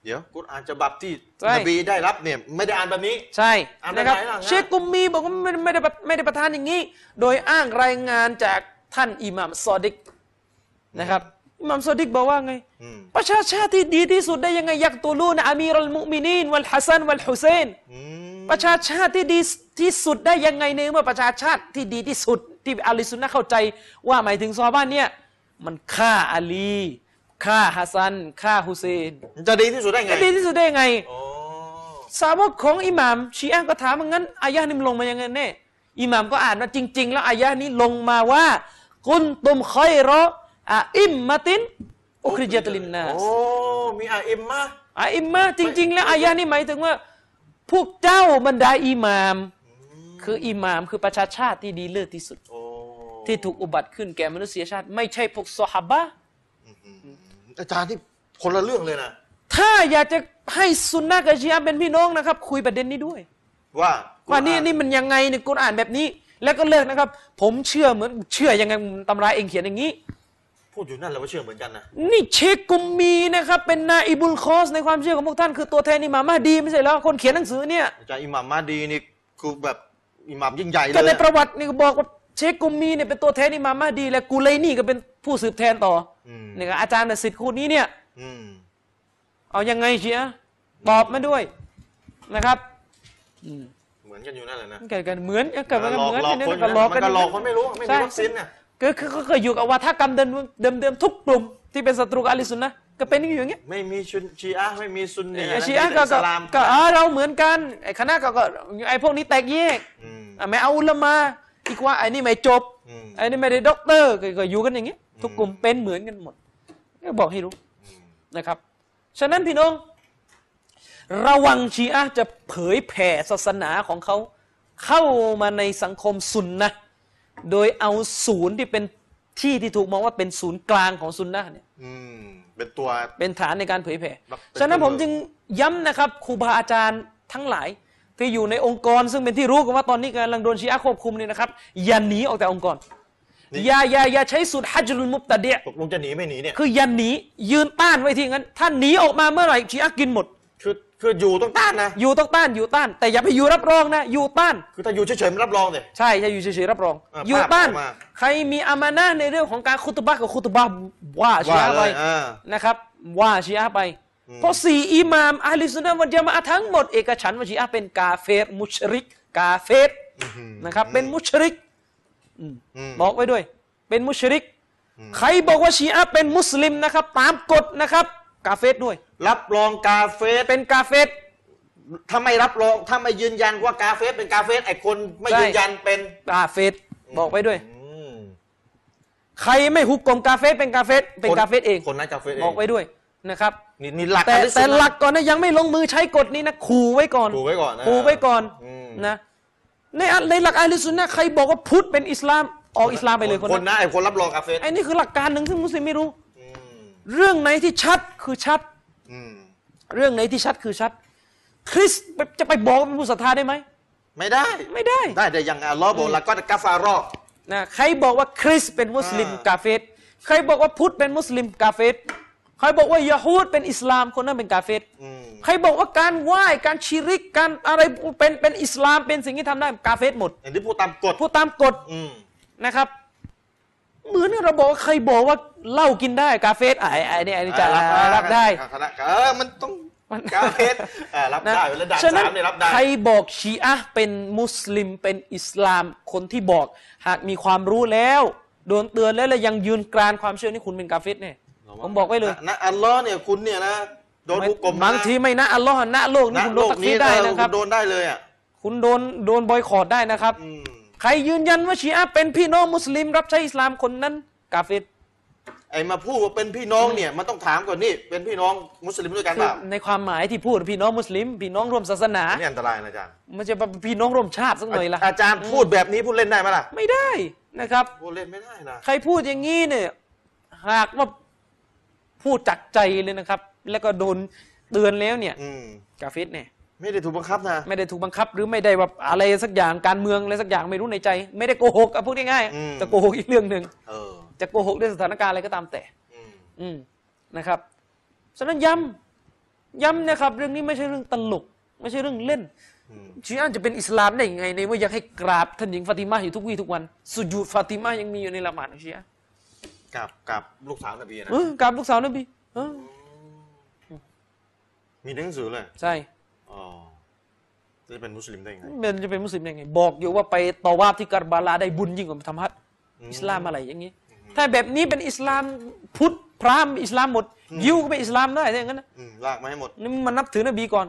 เดี๋ยวกุรอานฉบับที่นบีได้รับเนี่ยไม่ได้อ่านแบบนี้ใช่นะครับเชคกุมมีบอกว่าไม่ได้ประทานอย่างนี้โดยอ้างรายงานจากท่านอิหม่ามซอดิกนะครับอิหม่ามซอดิกบอกว่าไงประชาชาติที่ดีที่สุดได้ยังไงยักตูลูนอามีรัลมุมินีนวัลฮัสซันวัลฮุเซนประชาชาติที่ดีที่สุดได้ยังไงในเมื่อประชาชาติที่ดีที่สุดที่อาลีซุนนะเข้าใจว่าหมายถึงซอฮาบะห์เนี่ยมันฆ่าอาลีฆ่าฮัสซันฆ่าฮุเซนจะดีที่สุดได้ไงจะดีที่สุดได้ไงสาวกของอิหม่ามชีอะห์ก็ถามว่างั้นอายะห์นี้ลงมายังไงแน่อิหม่ามก็อ่านว่าจริงๆแล้วอายะห์นี้ลงมาว่ากุนตุมคอยรออาอิมมะตินอุคริจัตลินนาสมีอาอิมมะจริงๆแล้วอายะห์นี้หมายถึงว่าพวกเจ้าบรรดาอิหม่ามคืออิหม่ามคือประชาชาติที่ดีเลิศที่สุดที่ถูกอุบัติขึ้นแก่มนุษยชาติไม่ใช่พวกซอฮาบะห์อาจารย์ที่คนละเรื่องเลยนะถ้าอยากจะให้ซุนนะกับชีอะห์เป็นพี่น้องนะครับคุยประเด็นนี้ด้วยว่านี่มันยังไงเนี่ยกุรอานแบบนี้แล้วก็เลิกนะครับผมเชื่อเหมือนเชื่อยังไงตำราเองเขียนอย่างนี้พูดอยู่นั่นเราก็เชื่อเหมือนกันนะนี่เชคกุมมีนะครับเป็นนาอิบุลคอสในความเชื่อของพวกท่านคือตัวแทนอิหม่ามมะฮดีไม่ใช่แล้วคนเขียนหนังสือเนี่ยอาจารย์อิหม่ามมะฮดีนี่คือแบบอิหม่ามยิ่งใหญ่เลยแต่ในประวัตินี่บอกว่าเชคกุมมีเนี่ยเป็นตัวแทนอิหม่ามมะฮดีและกุลัยนี่ก็เป็นผู้สืบแทนต่อนี่อาจารย์ศิษย์คู่นี้เนี่ยเอายังไงเชียตอบมาด้วยนะครับเหมือนกันอยู่นั่นแหละนะเกิดกันเหมือนเกิดกันเหมือนกันหลอกคนไม่รู้ไม่รู้วัคซีนเนี่ยก็อยู่กับวัฒกรรมเดิมทุกกลุ่มที่เป็นศัตรูกับอะลิสุนนะก็เป็นอย่างเงี้ยไม่มีชีอะห์ไม่มีซุนนีชีอะห์ก็เราเหมือนกันไอ้คณะก็ไอ้พวกนี้แตกแยกไม่เอาอุลามะอีกว่าไอ้นี่ไม่จบไอ้นี่ไม่ได้ด็อกเตอร์ก็อยู่กันอย่างเงี้ยทุกกลุ่มเป็นเหมือนกันหมดก็บอกให้รู้นะครับฉะนั้นพี่น้องระวังชีอะห์จะเผยแผ่ศาสนาของเขาเข้ามาในสังคมซุนนะห์โดยเอาศูนย์ที่เป็นที่ถูกมองว่าเป็นศูนย์กลางของซุนนะห์เนี่ยเป็นตัวเป็นฐานในการเผยแผ่ฉะนั้นผมจึงย้ำนะครับครูบาอาจารย์ทั้งหลายที่อยู่ในองค์กรซึ่งเป็นที่รู้กันว่าตอนนี้กำลังโดนชีอะห์ควบคุมเนี่ยนะครับอย่าหนีออกจากองค์กรอย่าใช้สูตรฮัจรุลมุบตะดีอะห์ตกลงจะหนีไม่หนีเนี่ยคืออย่าหนียืนต้านไว้ทีงั้นถ้าหนีออกมาเมื่อไหร่ชีอะห์กินหมดคืออยู่ต้องต้านนะอยู่ต้องต้านอยู่ต้านแต่อย่าไปอยู่รับรองนะอยู่ต้านคือถ้าอยู่เฉยๆรับรองเนี่ยใช่ถ้าอยู่เฉยๆรับรองอยู่ต้านใครมีอามานะห์ในเรื่องของการคุตบะห์กับคุตบะห์ว่าชีอะห์ไปนะครับว่าชีอะห์ไปเพราะสี่อิหม่ามอะห์ลิซุนนะห์วัลญะมาอะห์ทั้งหมดเอกฉันท์ว่าชีอะห์เป็นกาเฟรมุชริกกาเฟรนะครับเป็นมุชริกบอกไว้ด้วยเป็นมุชริกใครบอกว่าชีอะห์เป็นมุสลิมนะครับตามกฎนะครับกาเฟรด้วยรับรองกาเฟรเป็นกาเฟรถ้าไม่รับรองถ้าไม่ยืนยันว่ากาเฟรเป็นกาเฟรไอ้คนไม่ยืนยันเป็นกาเฟรบอกไว้ด้วยใครไม่หุกกลมกาเฟรเป็นกาเฟรเป็นกาเฟรเองคนนั้นกาเฟรเองบอกไว้ด้วยนะครับนี่หลักแต่หลักก่อนนะยังไม่ลงมือใช้กฎนี้นะขู่ไว้ก่อนขู่ไว้ก่อนนะในหลักอะห์ลิสุนนะห์ใครบอกว่าพุทธเป็นอิสลามออกอิสลามไปเลยคนนั้นไอ้คนรับรองกาเฟรไอ้นี่คือหลักการหนึ่งซึ่งมุสลิมไม่รู้เรื่องไหนที่ชัดคือชัดเรื่องไหนที่ชัดคือชัดคริสจะไปบอกเป็นผู้ศรัทธาได้ไหมไม่ได้แต่อย่างอัลลอฮ์บอกละก็กาฟารอนะใครบอกว่าคริสเป็นมุสลิมกาเฟรใครบอกว่าพุทธเป็นมุสลิมกาเฟรใครบอกว่ายะฮูดเป็นอิสลามคนนั้นเป็นกาเฟรใครบอกว่าการไหว้การชิริกการอะไรเป็นอิสลามเป็นสิ่งที่ทำได้กาเฟรหมดอย่างที่พูดตามกฎนะครับเหมือนเราบอกว่าใครบอกว่าเหล้ากินได้กาเฟสไอ้นี่จะรับได้มันต้องกาเฟสรับได้ระดับสามเนี่ยรับได้ใครบอกชีอะห์เป็นมุสลิมเป็นอิสลามคนที่บอกหากมีความรู้แล้ว โดนเตือนแล้วเลยยังยืนกรานความเชื่อนี่คุณเป็นกาเฟตเนี่ยผมบอกไว้เลยนะอัลลอฮ์เนี่ยคุณเนี่ยนะโดนบุกกลมบางทีไม่นะอัลลอฮ์นะโลกนี้คุณโดนตักซีได้นะครับโดนได้เลยอ่ะคุณโดนบอยคอตได้นะครับใครยืนยันว่าชีอะห์เป็นพี่น้องมุสลิมรับใช้อิสลามคนนั้นกาเฟตไอ้มาพูดว่าเป็นพี่น้องเนี่ยมันต้องถามก่อนนี่เป็นพี่น้องมุสลิมด้วยกันเปล่าในความหมายที่พูดพี่น้องมุสลิมพี่น้องร่วมศาสนานี่อันตรายนะอาจารย์มันจะพี่น้องร่วมชาติสักหน่อยล่ะอาจารย์พูดแบบนี้พูดเล่นได้ไหมล่ะไม่ได้นะครับพูดเล่นไม่ได้นะใครพูดอย่างนี้เนี่ยหากว่าพูดจากใจเลยนะครับแล้วก็โดนเตือนแล้วเนี่ยกาเฟตเนี่ยไม่ได้ถูกบังคับนะไม่ได้ถูกบังคับหรือไม่ได้แบบอะไรสักอย่างการเมืองอะไรสักอย่างไม่รู้ในใจไม่ได้โกหกพูดง่ายๆแต่โกหกอีกเรื่องหนึ่งจะโกหกด้วยสถานการณ์อะไรก็ตามแต่นะครับฉะนั้นย้ำนะครับเรื่องนี้ไม่ใช่เรื่องตลกไม่ใช่เรื่องเล่นชีอะห์จะเป็นอิสลามได้ยังไงในเมื่อยังให้กราบท่านหญิงฟาติมาอยู่ทุกวี่ทุกวันสุญูดฟาติมายังมีอยู่ในละหมาดของชีอะห์กับลูกสาวนบีนะกราบลูกสาวนบีมีหนังสือเลยใช่จะเป็นมุสลิมได้ยังไงจะเป็นมุสลิมได้ยังไงบอกอยู่ว่าไปตอวาฟที่กัรบาลาได้บุญยิ่งกว่าทำฮัจญ์อิสลามอะไรอย่างนี้ถ้าแบบนี้เป็นอิสลามพุทธพราหมณ์อิสลามหมดยิวก็เป็นอิสลามได้อย่างนั้นนะลากมาให้หมดนี่มันนับถือนบีก่อน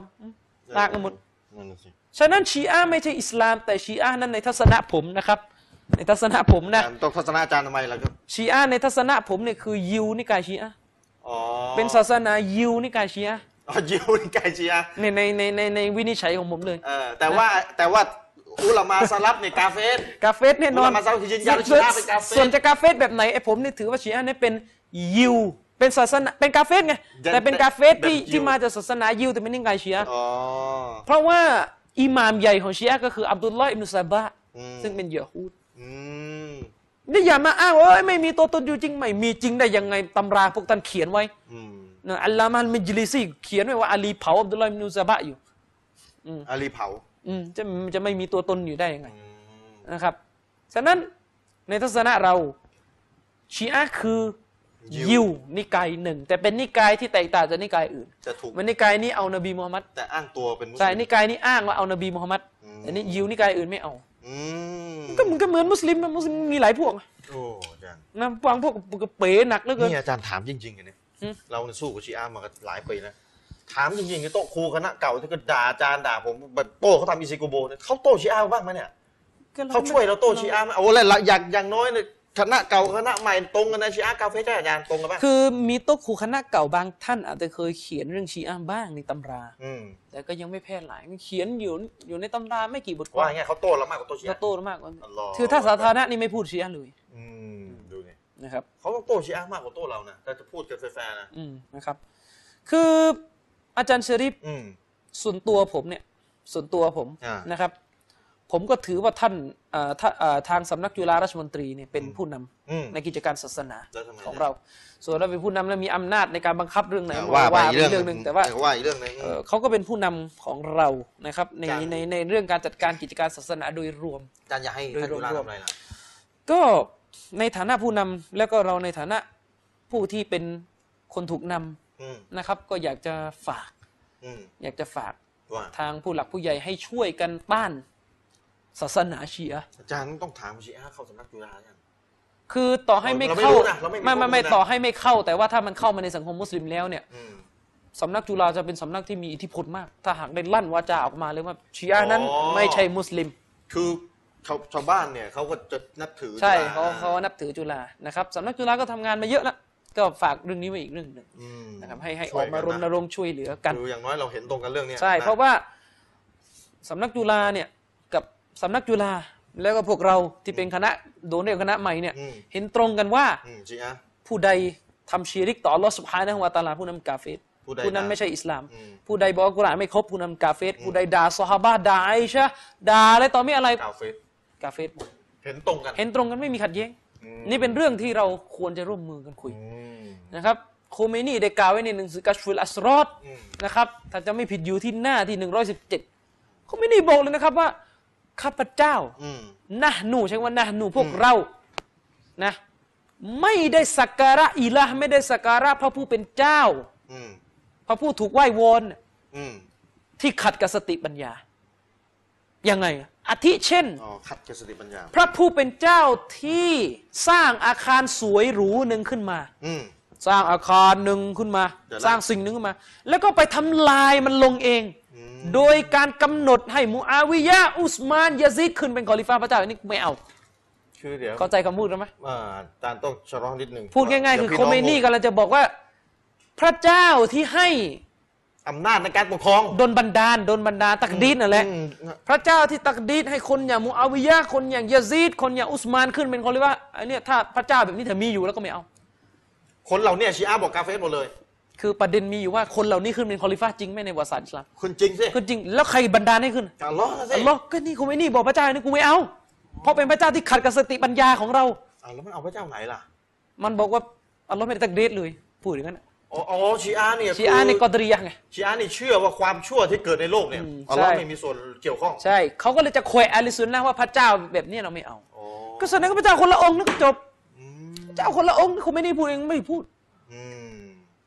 ลากมาหมดฉะนั้นชีอะห์ไม่ใช่อิสลามแต่ชีอะห์นั้นในทัศนะผมนะครับในทัศนะผมนะต้องทัศนะอาจารย์ทำไมล่ะครับชีอะห์ในทัศนะผมเนี่ยคือยิวนิกายชีอะห์เป็นศาสนายิวนิกายชีอะห์ยิวนิกายชีอะห์ในวินิจฉัยของผมเลยแต่ว่าอุลามาซาลัฟเนี่ยกาเฟสแน่นอนอุลามาซาลัฟคือยืนยันชีอะห์เป็นกาเฟสส่วนจะกาเฟสแบบไหนไอ้ผมเนี่ยถือว่าชีอะห์เนี่ยเป็นยิวเป็นศาสนาเป็นกาเฟสไงแต่เป็นกาเฟสที่มาจากศาสนายิวแต่ไม่นิกายชีอะห์เพราะว่าอิหม่ามใหญ่ของชีอะห์ก็คืออับดุลลอฮ์อิบนุซาบะห์ซึ่งเป็นยะฮูดนี่อย่ามาอ้างว่าไม่มีตัวตนอยู่จริงไม่มีจริงได้ยังไงตำราพวกท่านเขียนไว้อัลลามะฮ์มิจลิซีเขียนไว้ว่าอาลีเผาอับดุลลอฮ์อิบนุซาบะห์อยู่อาลีเผาจะไม่มีตัวตนอยู่ได้ยังไงนะครับฉะนั้นในทัศนะเราชีอะห์คือยิวนิกายหนึ่งแต่เป็นนิกายที่แตกต่างจากนิกายอื่นมันนิกายนี้เอานบีมูฮัมมัดแต่อ้างตัวเป็นมุสลิมใช่นิกายนี้อ้างว่าเอานบีมูฮัมมัดอันนี้ยิวนิกายอื่นไม่เอาก็เหมือนมุสลิมมุสลิมมีหลายพวกโอ้อาจารย์นะบางพวกเป๋หนักเหลือเกินนี่อาจารย์ถามจริงๆกันเนี่ยเราสู้กับชีอะห์มาหลายปีนะถามจริงๆที่โต๊ะครูคณะเก่าที่ก็ด่าอาจารย์ด่าผมแบบโต้เขาทำอิซิโกโบเนี่ยเขาโต้ชีอะห์บ้างไหมเนี่ยเขาช่วยเราโต้ชีอะห์ไหมโอ้แล้วอย่างน้อยเนี่ยคณะเก่าคณะใหม่ตรงกันนะชีอะห์กาเฟสอาจารย์ตรงกันบ้างคือมีโต๊ะครูคณะเก่าบางท่านอาจจะเคยเขียนเรื่องชีอะห์บ้างในตำราแต่ก็ยังไม่แพร่หลายเขียนอยู่ในตำราไม่กี่บทความว่าไงเขาโต้เรามากกว่าโต้ชีอะห์โต้เรามากกว่าคือถ้าสาธารณะนี่ไม่พูดชีอะห์เลยดูนี่นะครับเขาต้องโต้ชีอะห์มากกว่าโต้เรานะถ้าจะพูดกันแฟร์ๆนะนะครับคืออาจารย์ชริฟส่วนตัวผมนะครับผมก็ถือว่าท่านทางสำนักจุฬาราชมนตรีเนี่ยเป็นผู้นำในกิจการศาสนาของเราส่วนเราเป็นผู้นำและมีอำนาจในการบังคับเรื่องไหนว่าเรื่องหนึ่งแต่ว่าเขาก็เป็นผู้นำของเรานะครับในเรื่องการจัดการกิจการศาสนาโดยรวมอาจารย์อยากให้โดยรวมอะไรล่ะก็ในฐานะผู้นำแล้วก็เราในฐานะผู้ที่เป็นคนถูกนำนะครับก็อยากจะฝากทางผู้หลักผู้ใหญ่ให้ช่วยกันต้านศาสนาชีอะห์อาจารย์ต้องถามชีอะห์เข้าสำนักจุฬาเนี่ยคือต่อให้ไม่เข้าไม่ต่อให้ไม่เข้าแต่ว่าถ้ามันเข้ามาในสังคมมุสลิมแล้วเนี่ยสำนักจุฬาจะเป็นสำนักที่มีอิทธิพลมากถ้าหากได้ลั่นวาจาออกมาเลยว่าชีอะห์นั้นไม่ใช่มุสลิมคือชาวบ้านเนี่ยเขาก็จะนับถือใช่เขานับถือจุฬานะครับสำนักจุฬาก็ทำงานมาเยอะแล้วก็ฝากเรื่องนี้ไว้อีกเรื่องหนึ่งนะครับให้ออกมารณรงค์ช่วยเหลือกันดูอย่างน้อยเราเห็นตรงกันเรื่องนี้ใช่เพราะว่าสำนักจุฬาเนี่ยกับสำนักจุฬาแล้วก็พวกเราที่เป็นคณะโดนเรียกคณะใหม่เนี่ยเห็นตรงกันว่าผู้ใดทำชีริกต่ออัลเลาะห์ซุบฮานะฮูวะตะอาลาผู้นั้นกาเฟรผู้นั้นไม่ใช่อิสลามผู้ใดบอกกุรอานไม่ครบผู้นั้นกาเฟรผู้ใดด่าซอฮาบะห์ด่าไอชะห์ด่าอะไรต่อไม่อะไรกาเฟรหมดเห็นตรงกันไม่มีขัดแย้งนี่เป็นเรื่องที่เราควรจะร่วมมือกันคุยนะครับโคเมนี่ได้กล่าวไว้ในหนังสือกัชฟุลอัสรอดนะครับถ้าจะไม่ผิดอยู่ที่หน้าที่117โคเมนี่บอกเลยนะครับว่าข้าพเจ้านะหนูใช่ว่านะหนูพวกเรานะไม่ได้สักการะอิละห์ไม่ได้สักการะพระผู้เป็นเจ้าพระผู้ถูกไหว้วอนที่ขัดกับสติปัญญายังไง อาทิเช่นขัดกับสติปัญญาพระผู้เป็นเจ้าที่สร้างอาคารสวยหรูหนึ่งขึ้นมาสร้างอาคารหนึ่งขึ้นมาสร้างสิ่งหนึ่งขึ้นมาแล้วก็ไปทำลายมันลงเองโดยการกำหนดให้มูอาวิยะอุสมานยะซีดขึ้นเป็นคอลิฟาพระเจ้าอันนี้ไม่เอาคือเดี๋ยวเข้าใจคำพูดไหมตาต้องชะลอนิดหนึ่งพูดง่ายๆคือโคเมนี่กำลังจะบอกว่าพระเจ้าที่ให้อำนาจในการปกครองโดนบันดาลตักดีดนั่นแหละพระเจ้าที่ตักดีดให้คนอย่างมูอาวิยะคนอย่างยะซีดคนอย่างอุสมานขึ้นเป็นคอลิฟาอันนี้ถ้าพระเจ้าแบบนี้ถ้ามีอยู่แล้วก็ไม่เอาคนเหล่านี้ชีอะห์บอกกาเฟรหมดเลยคือประเด็นมีอยู่ว่าคนเหล่านี้ขึ้นเป็นคอลิฟะห์จริงไหมในวาสาอิสลามคนจริงสิคนจริงแล้วใครบันดาลให้ขึ้นอัลลอฮ์สิอัลลอฮ์ก็นี่กูไม่นี่บอกพระเจ้านี่กูไม่เอาเพราะเป็นพระเจ้าที่ขัดกับสติปัญญาของเราแล้วมันเอาพระเจ้าไหนล่ะมันบอกว่าอัลลอฮ์ไม่ได้ตักดีดเลยพูดอย่างนั้นอ๋อชีอะห์นี่กอดรียะห์ไงชีอะห์นี่เชื่อว่าความชั่วที่เกิดในโลกเนี่ยอัลลอฮ์ไม่มีส่วนเกี่ยวข้องใช่เขาก็เลยจะแขวะอะลิซุนนะห์ว่าพระเจ้าแบบนี้เราไม่เอาก็แสดงว่าพระเจ้าคนละองค์นึกจบเจ้าคนละองค์คงไม่ได้พูดเองไม่พูด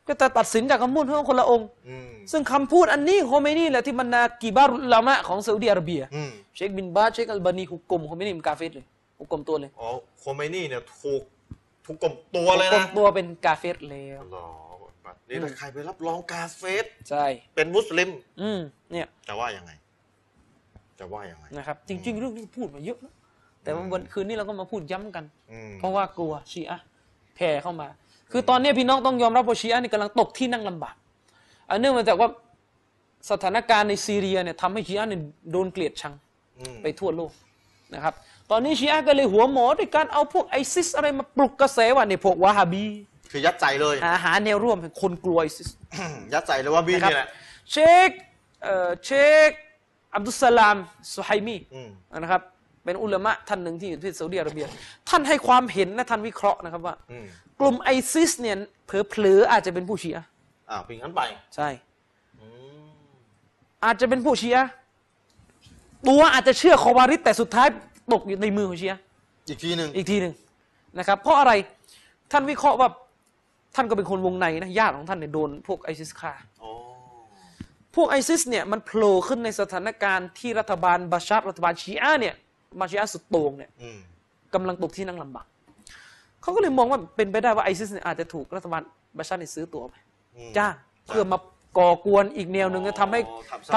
ก็จะตัดสินจากคำพูดของคนละองค์ซึ่งคำพูดอันนี้คงไม่นี่แหละที่บรรดากิบารุลามะของซาอุดิอาระเบียเชคบินบาสเชคอัลบานีหุกกลมคงไม่นี่เป็นกาเฟรเลยหุกกลมตัวเลยอ๋อคงไม่นี่เนี่ยถูกกลมตัวเลยนะกลมตัวเป็นกาเฟรแล้วนี่ใครไปรับรองกาเฟรใช่เป็นมุสลิมเนี่ยจะว่ายังไงนะครับจริงๆเรื่องนี้พูดมาเยอะแต่วันคืนนี้เราก็มาพูดย้ำกันเพราะว่ากลัวชีอะห์แผ่เข้ามาคือตอนนี้พี่น้องต้องยอมรับว่าชีอะห์นี่กำลังตกที่นั่งลำบากอันเนื่องมาจากว่าสถานการณ์ในซีเรียเนี่ยทำให้ชีอะห์เนี่ยโดนเกลียดชังไปทั่วโลกนะครับตอนนี้ชีอะห์ก็เลยหัวหมอด้วยการเอาพวกไอซิสอะไรมาปลุกกระแสว่าเนี่ยพวกวะฮาบีคือยัดใจเลยหาแนวร่วมคนกลัวไอซิส ยัดใจเลยวะฮาบีนี่แหละเชคอับดุสลามซุไฮมีนะครับเป็นอุลามะท่านหนึ่งที่อยู่ที่ซาอุดิอาระเบียท่านให้ความเห็นและท่านวิเคราะห์นะครับว่ากลุ่มไอซิสเนี่ยเผลออาจจะเป็นผู้ชีอะห์เป็นอย่างนั้นไปใช่อาจจะเป็นผู้ชีอะห์ตัวอาจจะเชื่อคอวาริดแต่สุดท้ายตกอยู่ในมือของชีอะห์อีกทีหนึ่งนะครับเพราะอะไรท่านวิเคราะห์ว่าท่านก็เป็นคนวงในนะญาติของท่านเนี่ยโดนพวกไอซิสฆ่าพวกไอซิสเนี่ยมันโผล่ขึ้นในสถานการณ์ที่รัฐบาลบาชาร์รัฐบาลชีอะห์เนี่ยมาชีอะห์สุดโต่งเนี่ยกำลังตกที่นั่งลำบากเขาก็เลยมองว่าเป็นไปได้ว่าไอซิสเนี่ยอาจจะถูกรัฐบาลบาชาร์เนี่ยซื้อตัวไปจ้างเพื่อมาก่อกวนอีกแนวหนึ่งจะท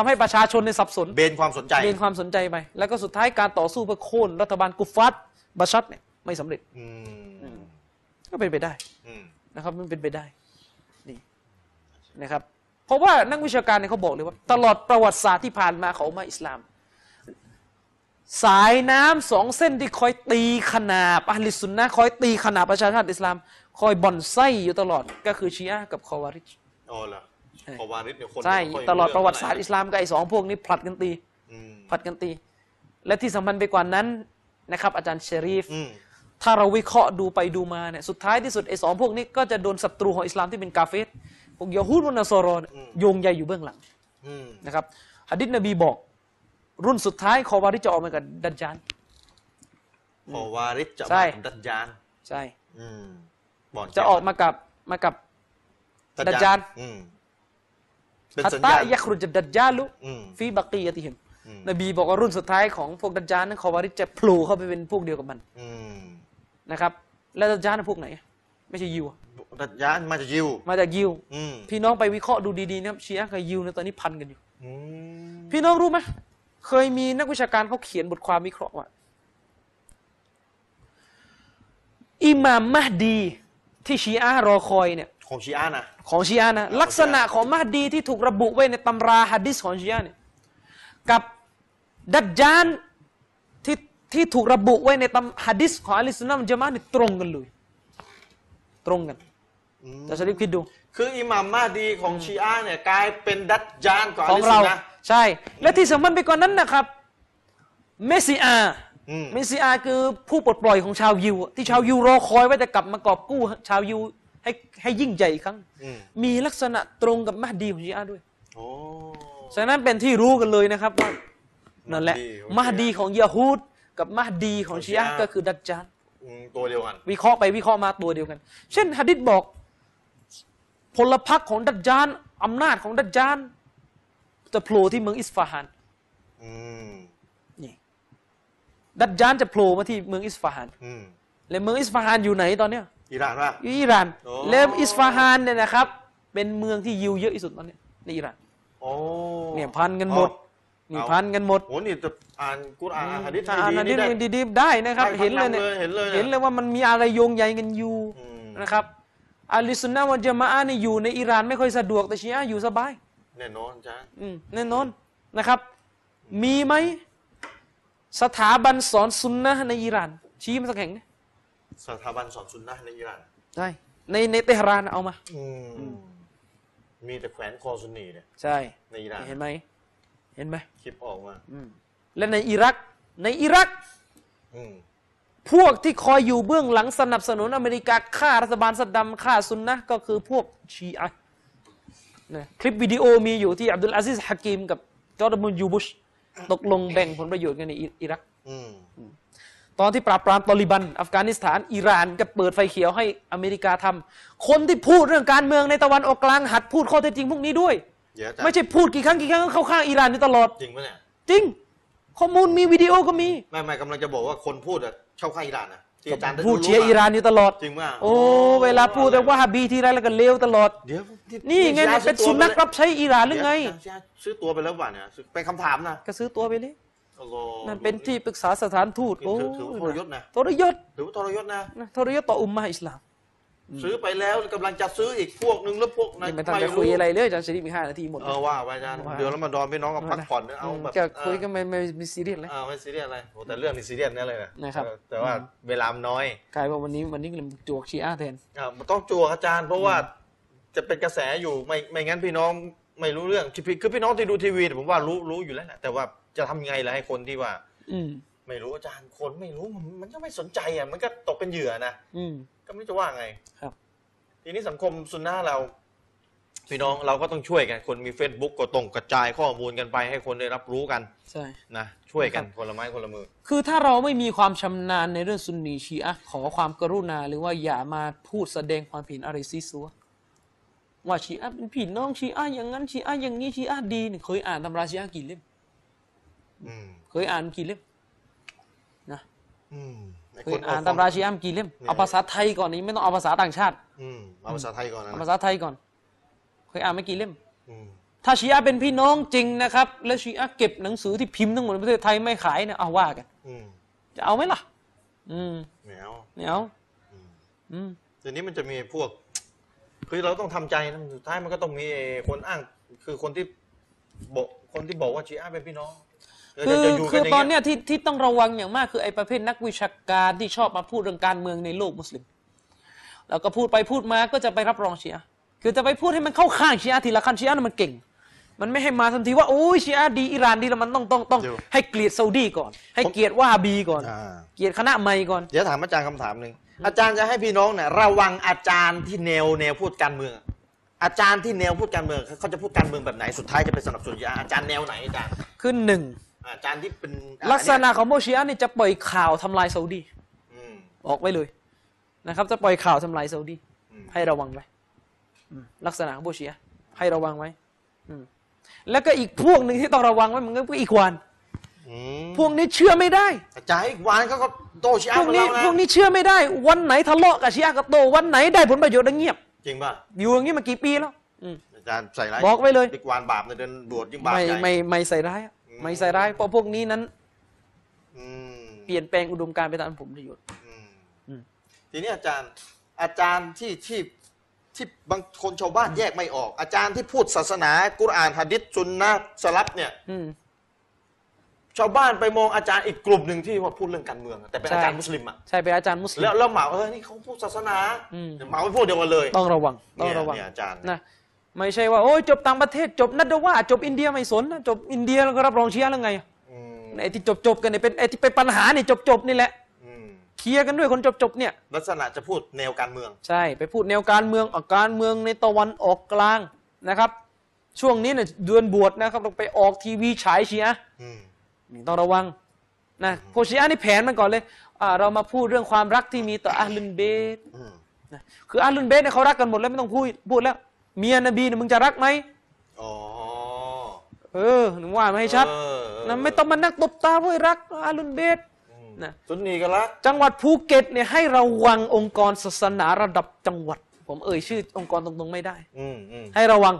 ำให้ประชาชนเนี่ยสับสนเบนความสนใจไปแล้วก็สุดท้ายการต่อสู้เพื่อโค่นรัฐบาลกุฟฟัตบาชาร์เนี่ยไม่สำเร็จก็เป็นไปได้นะครับมันเป็นไปได้นี่นะครับเพราะว่านักวิชาการเนี่ยเขาบอกเลยว่าตลอดประวัติศาสตร์ที่ผ่านมาของอุมมะฮ์อิสลามสายน้ำสองเส้นที่คอยตีขนาบอะห์ลิสซุนนะห์คอยตีขนาบประชาชาติอิสลามคอยบ่อนไส้อยู่ตลอดก็คือชีอะห์กับคอวาริจล่ะคอวาริจเนี่ยคนใช่ตลอดประวัติศาสตร์อิสลามกับไอ้สองพวกนี้ผลัดกันตีและที่สำคัญไปกว่านั้นนะครับอาจารย์ชะรีฟถ้าเราวิเคราะห์ดูไปดูมาเนี่ยสุดท้ายที่สุดไอ้สองพวกนี้ก็จะโดนศัตรูของอิสลามที่เป็นกาเฟรพวกยะฮูดมุนาซอรอโยงใยอยู่เบื้องหลังนะครับหะดีษนบีบอกรุ่นสุดท้ายคอวาริจจะออกมากับดัจญาลคอวาริจจะออกมากับดัจญาลใช่จะออกมากับดัจญาลฮัตตายัครุจดัจญาลุฟีบักียะติฮิมนบีบอกว่ารุ่นสุดท้ายของพวกดัจญาลนั้นคอวาริจจะพลูเข้าไปเป็นพวกเดียวกับมันนะครับแล้วดัจญาลพวกไหนไม่ใช่ยิวดัจญาลมาจากยิวพี่น้องไปวิเคราะห์ดูดีๆนะครับชีอะห์กับยิวในตอนนี้พันกันอยู่พี่น้องรู้ไหมเคยมีนักวิชาการเขาเขียนบทความวิเคราะห์ว่าอิหม่ามมะฮดีที่ชีอะห์รอคอยเนี่ยของชีอะห์นะลักษณะของมะฮดีที่ถูกระบุไว้ในตำราหะดีษของชีอะห์เนี่ยกับดัจญาลที่ถูกระบุไว้ในตำหะดีษของอะห์ลิสซุนนะฮ์วัลญะมาอะห์นี่ตรงกันจะชะริฟคิดดูคืออิหม่ามมะฮดีของชีอะห์เนี่ยกลายเป็นดัจญาลของอะห์ลิสซุนนะฮ์ใช่และที่สำคัญไปกว่านั้นนะครับเมสซีอาคือผู้ปลดปล่อยของชาวยิวที่ชาวยิวรอคอยว่าจะกลับมากอบกู้ชาวยิวให้ยิ่งใหญ่อีกครั้งมีลักษณะตรงกับมะฮดีของชีอะห์ด้วยฉะนั้นเป็นที่รู้กันเลยนะครับว่านั่นแหละมะฮดีของยะฮูดกับมะฮดีของชีอะห์ก็คือดัจญาลตัวเดียวกันวิเคราะห์ไปวิเคราะห์มาตัวเดียวกันเช่นหะดีษบอกพลพรรคของดัจญาลอำนาจของดัจญาลจะโผล่ที่เมืองอิสฟาฮานนี่ ดัจญาลจะโผล่มาที่เมืองอิสฟาฮานและเมืองอิสฟาฮานอยู่ไหนตอนเนี้ยอิหร่านป่ะอยู่อิหร่านแล้วอิสฟาฮานเนี่ยนะครับเป็นเมืองที่ยิวเยอะที่สุดตอนนี้ในอิหร่านเนี่ยพันกันหมดนี่พันกันหมดโอ้นี่จะอ่านกุรอานหะดีษดีๆได้นะครับเห็นเลยเนี่ยเห็นเลยว่ามันมีอะไรโยงใยกันอยู่นะครับอะลิสุนนะฮ์วัลญะมาอะฮ์นี่อยู่ในอิหร่านไม่ค่อยสะดวกแต่ชีอะห์อยู่สบายแน่นอนจ้ะแน่นอนนะครับมีไหมสถาบันสอนซุนนะฮ์ในอิหร่านชี้มาสักแห่งเนี่ยสถาบันสอนซุนนะฮ์ในอิหร่านใช่ในเตหะรานเอามามีแต่แขวนคอซุนนีเนี่ยใช่ในอิหร่านเห็นไหมเห็นไหมคลิปออกมาและในอิรักพวกที่คอยอยู่เบื้องหลังสนับสนุนอเมริกาฆ่ารัฐบาลซัดดัมฆ่าซุนนะก็คือพวกชีอะห์คลิปวิดีโอมีอยู่ที่อับดุลอาซิซฮะกีมกับจอร์แดนยูบุชตกลงแบ่งผลประโยชน์กันในอิรักตอนที่ปราบปรามตอลิบันอัฟกานิสถานอิหร่านก็เปิดไฟเขียวให้อเมริกาทำคนที่พูดเรื่องการเมืองในตะวันออกกลางหัดพูดข้อเท็จจริงพวกนี้ด้วยไม่ใช่พูดกี่ครั้งเข้าข้างอิหร่านอยู่ตลอดจริงปะเนี่ยจริงข้อมูลมีวิดีโอก็มีไม่กำลังจะบอกว่าคนพูดอะเข้าข้างอิหร่านนะที่อาจารย์พูดเชียร์อิหร่านอยู่ตลอดจริงมากโอ้เวลาพูดแต่ว่าฮาบีทีไรแล้วก็เลวตลอดเดี๋ยวนี่ไงเป็นสุนัขรับใช้อิหร่านหรือไงซื้อตัวไปแล้วว่ะเนี่ยเป็นคำถามนะก็ซื้อตัวไปเลยนั่นเป็นที่ปรึกษาสถานทูตโอ้ทรยศนะทรยศต่ออุมมะฮ์อิสลามซื้อไปแล้วกำลังจะซื้ออีกพวกนึงแล้วพวกนั้นไม่ต้องไปคุยอะไรเลยอาจารย์ชริฟมี5 นาทีหมดว่าไว้อาจารย์เดี๋ยวแล้วมาดอนพี่น้องกับพักผ่อนเอาแบบจะคุยก็ไม่ซีเรียสเลยไม่ซีเรียสอะไรโอ้แต่เรื่องนี้ซีเรียสแน่เลยนะครับแต่ว่าเวลาน้อยกลายว่าวันนี้เราจวกชีอะห์แทนมันต้องจวกอาจารย์เพราะว่าจะเป็นกระแสอยู่ไม่งั้นพี่น้องไม่รู้เรื่องคือพี่น้องที่ดูทีวีผมว่ารู้อยู่แล้วนะแต่ว่าจะทำไงล่ะให้คนที่ว่าไม่รู้อาจารย์คนไม่รู้มันก็ไม่สนใจอ่ะมันก็ตกเป็นเหยื่อนะก็ไม่จะว่าไงครับทีนี้สังคมซุนนะห์เราพี่น้องเราก็ต้องช่วยกันคนมี Facebook ก็ต้องกระจายข้อมูลกันไปให้คนได้รับรู้กันใช่นะช่วยกันคนละไม้คนละมือคือถ้าเราไม่มีความชำนาญในเรื่องซุนนีชีอะห์ขอความกรุณาหรือว่าอย่ามาพูดแสดงความผิดอะไรซีซัวว่าชีอะห์เป็นพี่น้องชีอะห์อย่างนั้นชีอะห์อย่างนี้ชีอะห์ดีเนี่ยเคยอ่านตำราชีอะห์กี่เล่มเคยอ่านกี่เล่มนะคืออ่านตำราชีอะห์กี่เล่มเอาภาษาไทยก่อนนี้ไม่ต้องเอาภาษาต่างชาติเอาภาษาไทยก่อนนะภาษาไทยก่อนเคยอ่านไม่กี่เล่มถ้าชีอะห์เป็นพี่น้องจริงนะครับแล้วชีอะห์เก็บหนังสือที่พิมพ์ทั้งหมดในประเทศไทยไม่ขายเนี่ยเอาว่ากันจะเอาไหมล่ะไม่เอาทีนี้มันจะมีพวกคือเราต้องทำใจนะสุดท้ายมันก็ต้องมีคนอ้างคือคนที่บอกว่าชีอะห์เป็นพี่น้องคือตอนเนี้ยที่ต้องระวังอย่างมากคือไอ้ประเภทนักวิชาการที่ชอบมาพูดเรื่องการเมืองในโลกมุสลิมแล้วก็พูดไปพูดมาก็จะไปรับรองชีอะห์คือจะไปพูดให้มันเข้าข้างชีอะห์ทีละขั้นชีอะห์มันเก่งมันไม่ให้มาทันทีว่าโอ้ยชีอะห์ดีอิหร่านดีแล้วมันต้องให้เกลียดซาอุดีก่อนให้เกลียดวะฮาบีก่อนเกลียดคณะใหม่ก่อนเดี๋ยวถามอาจารย์คำถามหนึ่งอาจารย์จะให้พี่น้องเนี่ยระวังอาจารย์ที่แนวพูดการเมืองอาจารย์ที่แนวพูดการเมืองเขาจะพูดการเมืองแบบไหนสุดท้ายจะไปสนับสนุนชีอะห์อาจารย์แนวไหนอาจารย์คือหนึ่งอาจารย์ที่เป็นลักษณะของโมชีอะห์นี่จะปล่อยข่าวทำลายซาอุดีออกไปเลยนะครับจะปล่อยข่าวทำลายซาอุดีให้ระวังไว้ลักษณะของโมชีอะห์ให้ระวังไว้แล้วก็อีกพวกหนึ่งที่ต้องระวังไว้มันก็พวกอิควานพวกนี้เชื่อไม่ได้อาจารย์อิควานเขาก็โตชีอะห์ของเรานะพวกนี้เชื่อไม่ได้วันไหนทะเลาะกับชีอะห์ก็โตวันไหนได้ผลประโยชน์เงียบจริงป่ะอยู่อย่างนี้มากี่ปีแล้วอาจารย์ใส่ร้ายบอกไว้เลยอิควานบาปในเดือนบวชยิ่งบาปใหญ่ไม่ใส่ร้ายไม่ใส่ร้ายเพราะพวกนี้นั้นเปลี่ยนแปลงอุดมการณ์ไปตามผลประโยชน์ทีนี้อาจารย์ที่บางคนชาวบ้านแยกไม่ออกอาจารย์ที่พูดศาสนากุรอานหะดีษซุนนะห์สลัฟเนี่ยชาวบ้านไปมองอาจารย์อีกกลุ่มหนึ่งที่พูดเรื่องการเมืองแต่เป็นอาจารย์มุสลิมอ่ะใช่เป็นอาจารย์มุสลิมแล้วเหมานี่เขาพูดศาสนาเหมาพูดเดียวกันเลยต้องระวังอาจารย์นะไม่ใช่ว่าโอ้ยจบต่างประเทศจบนัดว่าจบอินเดียไม่สนจบอินเดียแล้วก็รับรองเชียร์แล้วไงไอ้ที่จบกันเนี่ยเป็นไอ้ที่เป็นปัญหาเนี่ยจบนี่แหละเคลียร์กันด้วยคนจบเนี่ยลักษณะจะพูดแนวการเมืองใช่ไปพูดแนวการเมืองออกการเมืองในตะวันออกกลางนะครับช่วงนี้เนี่ยเดือนบวชนะครับต้องไปออกทีวีฉายเชียร์ต้องระวังนะโพเชียร์นี่แผนมันก่อนเลยเรามาพูดเรื่องความรักที่มีต่ออาลุนเบตคืออาลุนเบตเนี่ยเขารักกันหมดแล้วไม่ต้องพูดแล้วเมียนบีเนี่ยมึงจะรักไหมอ๋อหนูว่าไม่ให้ชัดนะไม่ต้องมานั่งตบตาเว้ยรักอาลุนเบต นะสุนีกันละจังหวัดภูเก็ตเนี่ยให้ระวังองค์กรศาสนาระดับจังหวัดผมเอ่ยชื่อองค์กรตรงๆไม่ได้ให้ระวัง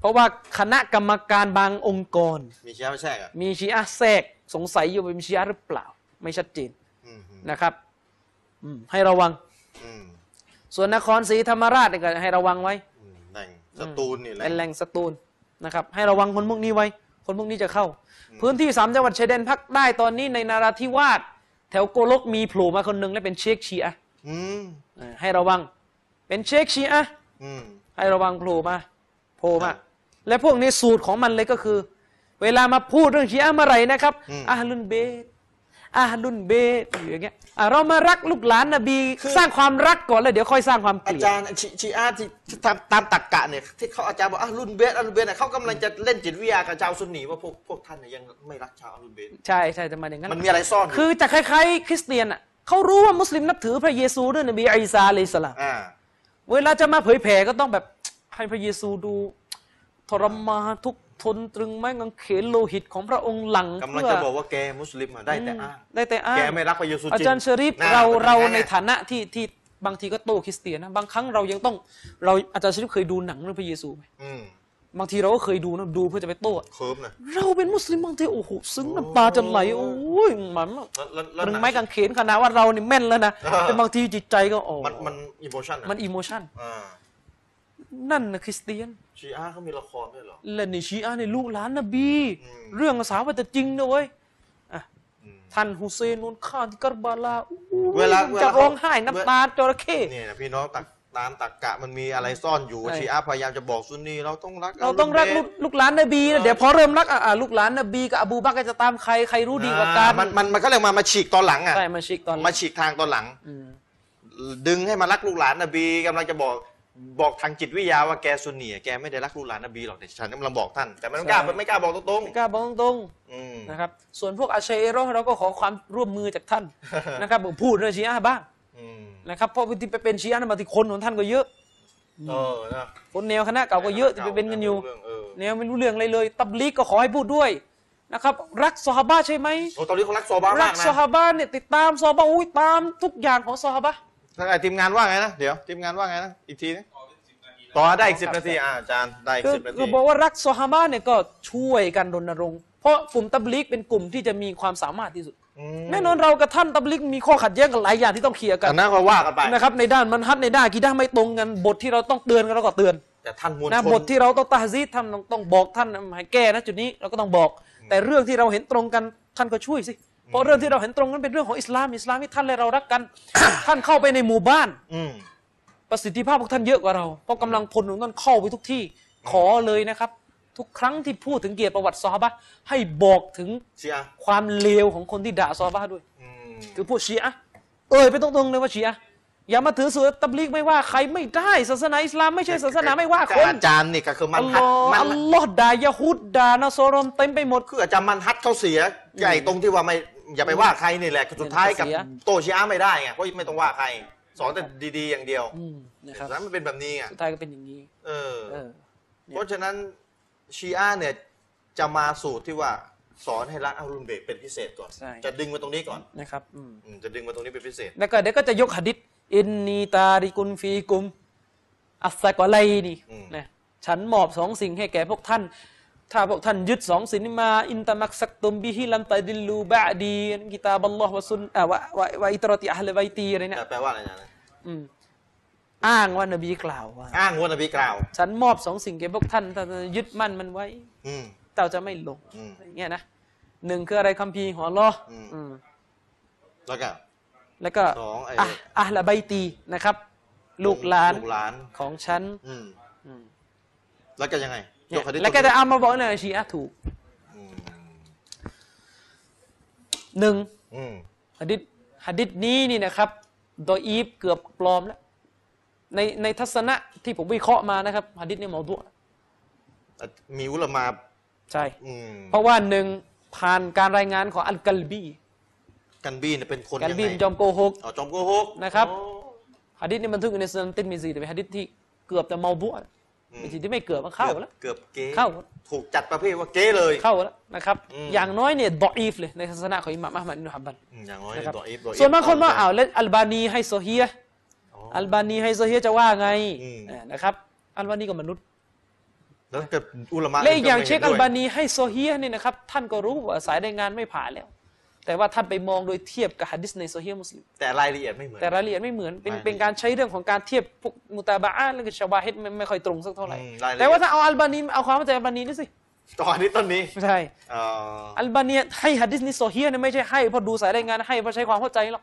เพราะว่าคณะกรรมการบางองค์กรมีชีอะแทรกมีชีอะแทรกสงสัยอยู่เป็นชีอะหรือเปล่าไม่ชัดเจนนะครับให้ระวังส่วนนครศรีธรรมราชเนี่ยก็ให้ระวังไว้แหล่งสตูลนี่แหละเป็นแหล่งสตูลนะครับให้ระวังคนพวกนี้ไว้คนพวกนี้จะเข้าพื้นที่3จังหวัดชายแดนภาคใต้ตอนนี้ในนราธิวาสแถวโกลกมีโผล่มาคนหนึ่งและเป็นเชคชีอะให้ระวังเป็นเชคชีอะให้ระวังโผล่มาและพวกนี้สูตรของมันเลยก็คือเวลามาพูดเรื่องชีอะห์เมื่อไหร่นะครับอาลุนเบตอย่างเงี้ยเรามารักลูกหลานนบีสร้างความรักก่อนแล้วเดี๋ยวค่อยสร้างความเกลียดอาจารย์ชีอะห์ที่ตามตรรกะเนี่ยที่เขาอาจารย์บอกอาลุนเบตเขากำลังจะเล่นจิตวิทยากับชาวซุนนีว่าพวกท่านยังไม่รักชาวอาลุนเบตใช่แต่มาอย่างนั้นมันมีอะไรซ่อนคือจะคล้ายๆคริสเตียนอ่ะเขารู้ว่ามุสลิมนับถือพระเยซูด้วยนบีอีซาอะลัยฮิสสลามเวลาจะมาเผยแผ่ก็ต้องแบบให้พระเยซูดูทรมานทุกทนตรึงไม้กางเขนโลหิตของพระองค์หลังกำลังจะบอกว่าแกมุสลิมได้แต่อ้างแกไม่รักพระเยซูจริงอาจารย์ชริฟเราในฐานะที่บางทีก็โตคริสเตียนนะบางครั้งเรายังต้องอาจารย์ชริฟเคยดูหนังเรื่องพระเยซูไหมบางทีเราก็เคยดูนะดูเพื่อจะไปโต้เคิร์ฟนะเราเป็นมุสลิมบางทีโอ้โหซึ้งน้ำตาจะไหลโอ้ยมันตรึงไม้กางเขนขนาดว่าเรานี่แม่นแล้วนะแต่บางทีจิตใจก็อ๋อมันอิโมชันนั่นนะคริสเตียนชีอะห์เขามีละครด้วยหรอและนี่ชีอะห์ในลูกหลานนบีเรื่องสาวว่าจะจริงนะเว้ยท่านฮุเซนนู่นข้าที่กัรบาลาจะร้องไห้น้ำตาจระเข้เนี่ยพี่น้องตามตรรกะมันมีอะไรซ่อนอยู่ชีอะห์พยายามจะบอกซุนนีเราต้องรักลูกหลานนบีนะเดี๋ยวพอเริ่มรักลูกหลานนบีกับอบูบักรจะตามใครรู้ดีกว่ากันมันก็เรียกมาฉีกตอนหลังอ่ะใช่มาฉีกทางตอนหลังดึงให้มารักลูกหลานนบีกำลังจะบอกทางจิตวิทยาว่าแกซุนนีแกไม่ได้รักลูกหลานนบีหรอกแต่ฉันกำลังบอกท่านแต่ไม่กล้าบอกตรงๆไม่กล้าบอกตรงๆนะครับส่วนพวกอาชัยเราะห์เราก็ขอความร่วมมือจากท่านนะครับพูดเรื่องชีอะห์บ้างนะครับเพราะที่ไปเป็นชีอะห์บางทีคนของท่านก็เยอะคนแนวคณะเก่าก็เยอะที่ไปเป็นกันอยู่แนวไม่รู้เรื่องอะไรเลยตับลีกก็ขอให้พูดด้วยนะครับรักซอฮาบะใช่ไหมตอนนี้เขารักซอฮาบะมากนะรักซอฮาบะเนี่ยติดตามซอฮาบะอุ้ยตามทุกอย่างของซอฮาบะทีมงานว่าไงนะเดี๋ยวทีมงานว่าไงนะอีกทีนะต่อได้อีก10 นาทีอาจารย์ได้อีก10 นาทีคือบอกว่ารักซอฮาบะเนี่ยก็ช่วยกันรณรงค์เพราะกลุ่มตับลีกเป็นกลุ่มที่จะมีความสามารถที่สุดแน่นอนเรากับท่านตับลีกมีข้อขัดแย้งกันหลายอย่างที่ต้องเคลียร์กันนะก็ว่ากันไปนะครับในด้านมันฮัดในด้านกีด้าไม่ตรงกันบทที่เราต้องเตือนกันเราก็เตือนแต่ท่านมวลชนนะบทที่เราต้องตะฮซีดท่านต้องบอกท่านให้แก้นะจุดนี้เราก็ต้องบอกแต่เรื่องที่เราเห็นตรงกันท่านก็ช่วยสิเพราะเรื่องที่เราเห็นตรงนั้นเป็นเรื่องของอิสลามที่ท่านและเรารักกัน ท่านเข้าไปในหมู่บ้านประสิทธิภาพพวกท่านเยอะกว่าเราเพราะกำลังพลของท่านเข้าไปทุกที่ขอเลยนะครับทุกครั้งที่พูดถึงเกียรติประวัติซอฮาบะห์ให้บอกถึงความเลวของคนที่ด่าซอฮาบะห์ด้วยคือพวกชีอะห์ไปตรงๆเลยว่าชีอะห์อย่ามาถือสุดตับลีกไม่ว่าใครไม่ได้ศาสนาอิสลามไม่ใช่ศาสนาไม่ว่าคนอาจารย์นี่ก็คือมันฮัดอัลลอฮ์ด่ายะฮูดด่านอสรอมเต็มไปหมดคืออาจารย์มันฮัดเขาเสียใหญ่ตรงที่ว่าไม่อย่าไปว่าใครนี่แหละสุดท้ายกับโตชีอะห์ไม่ได้ไงเพราะไม่ต้องว่าใครสอนแต่ดีๆอย่างเดียวนะครับแล้วมันเป็นแบบนี้ไงสุดท้ายก็เป็นอย่างนี้เพราะฉะนั้นชีอะห์เนี่ยจะมาสูตรที่ว่าสอนให้รักอาลุนเบกเป็นพิเศษก่อนจะดึงมาตรงนี้ก่อนนะครับจะดึงมาตรงนี้เป็นพิเศษแล้วก็เดี๋ยวก็จะยกหะดีษอินนีตาริกุนฟีกุมอัสซะกะไลนี่นะฉันมอบสองสิ่งให้แก่พวกท่านถ้าพวกท่านยึดสองสิ่งนี้มาอินตะมักซักตุมบิฮิลัมตะดิลลูบะดีกิตาบัลลอฮ์วะซุนนะวะอิตรอติอะห์ลิบัยตีอะไรเนี่ยแปลว่าอะไรนะอ้างว่านบีกล่าวว่าอ้างว่านบีกล่าวฉันมอบสองสิ่งแก่พวกท่านถ้ายึดมั่นมันไว้เจ้าจะไม่หลงอย่างเงี้ยนะหนึ่งคืออะไรคัมภีร์ของอัลเลาะห์แล้วก็อะห์ละบัยตีนะครับลูกหลานของฉันแล้วก็ยังไงแล้วก็จะเอามาบอกเลยชีอะห์ถูกหนึ่งหะดีษนี้นี่นะครับดออีฟเกือบปลอมแล้วในทัศนะที่ผมวิเคราะห์มานะครับหะดีษนี้เมาดุอ์มีอุลามะใช่เพราะว่าหนึ่งผ่านการรายงานของอัลกัลบีเนี่ยเป็นคนยังไงจอมโกหกนะครับหะดีษนี่บันทึกอยู่ในซุนันติรมิซีแต่เป็นหะดีษที่เกือบจะเมาดุอ์ บางทีที่ไม่เกือบเข้าแล้วเกือบเก๋เข้าถูกจัดประเภทว่าเก๋เลยเข้าแล้วนะครับอย่างน้อยเนี่ยดออีฟเลยในศาสนาของอิหม่ามอะห์มัดอิบนุฮัมบัลอย่างน้อยดออีฟส่วนบางคนว่าอ้าวแล้วอัลบานีให้ซอฮีฮ์อัลบานีให้ซอฮีฮ์จะว่าไงนะครับอัลบานีก็มนุษย์แล้วเกิดอุลามะห์และอย่างเชคอัลบานีให้ซอฮีฮ์เนี่ยนะครับท่านก็รู้ว่าสายรายงานไม่ผ่านแล้วแต่ว่าท่านไปมองโดยเทียบกับหะดีษในซอฮีฮ์มุสลิมแต่รายละเอียดไม่เหมือนเป็นการใช้เรื่องของการเทียบพวกมุตาบะอะห์แล้วก็ชะวาฮิดไม่ค่อยตรงสักเท่าไหร่แต่ว่าถ้าเอาอัลบานีเอาความเข้าใจอัลบานีนี่สิตอนนี้ใช่อัลบานีให้หะดีษในซอฮีฮ์เนี่ยไม่ใช่ให้เพราะดูสายรายงานให้เพราะใช้ความเข้าใจหรอก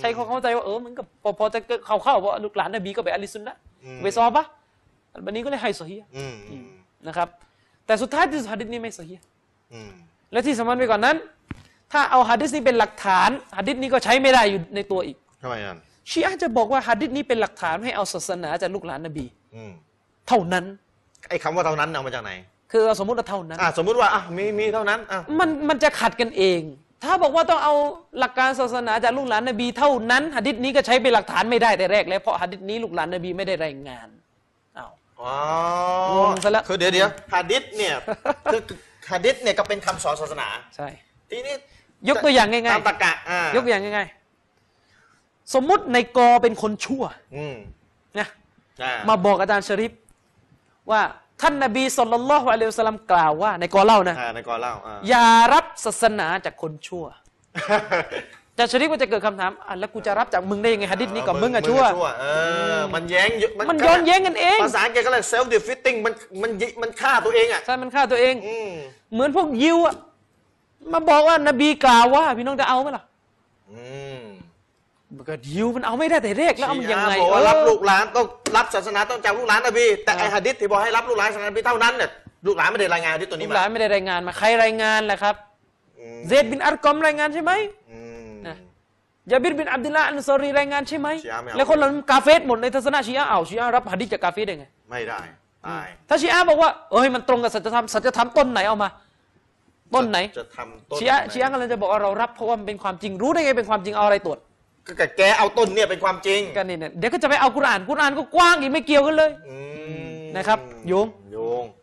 ใช้ความเข้าใจว่ามันก็พอจะเข้าเพราะลูกหลานนบีก็ไปอะลิซุนนะไปซอฮาบะห์อัลบานีก็เลยให้ซอฮีฮ์นะครับแต่สุดท้ายที่หะดีษนี้ไม่ซอฮีฮ์และที่สำคัญไปกว่านั้นถ้าเอาหะดีษนี้เป็นหลักฐานหะดีษนี้ก็ใช้ไม่ได้อยู่ในตัวอีกทำไมอ่ะชีอะห์จะบอกว่าหะดีษนี้เป็นหลักฐานให้เอาศาสนาจากลูกหลานนบีเท่านั้นไอ้คำว่าเท่านั้นเอามาจากไหนคือสมมติว่าเท่านั้นสมมติว่ามีเท่านั้นมันจะขัดกันเองถ้าบอกว่าต้องเอาหลักการศาสนาจากลูกหลานนบีเท่านั้นหะดีษนี้ก็ใช้เป็นหลักฐานไม่ได้แต่แรกแล้วเพราะหะดีษนี้ลูกหลานนบีไม่ได้รายงานคือเดี๋ยวหะดีษเนี่ยคือหะดีษเนี่ยก็เป็นคำสอนศาสนาใช่ทีนี้ยกตัวอย่างง่ายๆตามตรรกะยกตัวอย่างง่ายๆสมมุติในกอเป็นคนชั่วนะมาบอกอาจารย์ชริฟว่าท่านนบีศ็อลลัลลอฮุอะลัยฮิวะซัลลัมกล่าวว่าในกอเล่านะในกอเล่าอย่ารับศาสนาจากคนชั่วอาจารย์ชริฟก็จะเกิดคำถามแล้วกูจะรับจากมึงได้ยังไงหะดีษนี้กับมึงอะชั่วมันแย้งมันย้อนแย้งกันเองภาษาอังกฤษก็เลย self defeating มันฆ่าตัวเองอะใช่มันฆ่าตัวเองเหมือนพวกยิวอะมาบอกว่านบีกล่าวว่าพี่น้องจะเอาไหมล่ะก็ยิวมันเอาไม่ได้แต่แรกแล้วเอามันยังไงบอกว่ารับลูกหลานต้องรับศาสนาต้องจำลูกหลานนบีแต่ไอหะดีษที่บอกให้รับลูกหลานศาสนาเท่านั้นเนี่ยลูกหลานไม่ได้รายงานที่ตัวนี้มาลูกหลานไม่ได้รายงานมาใครรายงานล่ะครับเซดบินอัลกอมรายงานใช่ไหมยาบิรบินอับดุลลาห์อันซอรีรายงานใช่ไหมแล้วคนเรากาเฟสหมดในทัศนะชีอะห์เอาชีอะห์รับหะดีษจากกาเฟสได้ไงไม่ได้ถ้าชีอะห์บอกว่ามันตรงกับสัจธรรมต้นไหนเอามาต้นไหนชี้อะกันเลยจะบอกว่าเรารับเพราะว่ามันเป็นความจริงรู้ได้ไงเป็นความจริงเอาอะไรตรวจก็แกเอาต้นเนี่ยเป็นความจริงกันนี่เนี่ยเดี๋ยวก็จะไปเอากุรอานก็กว้างอีกไม่เกี่ยวกันเลยนะครับโยง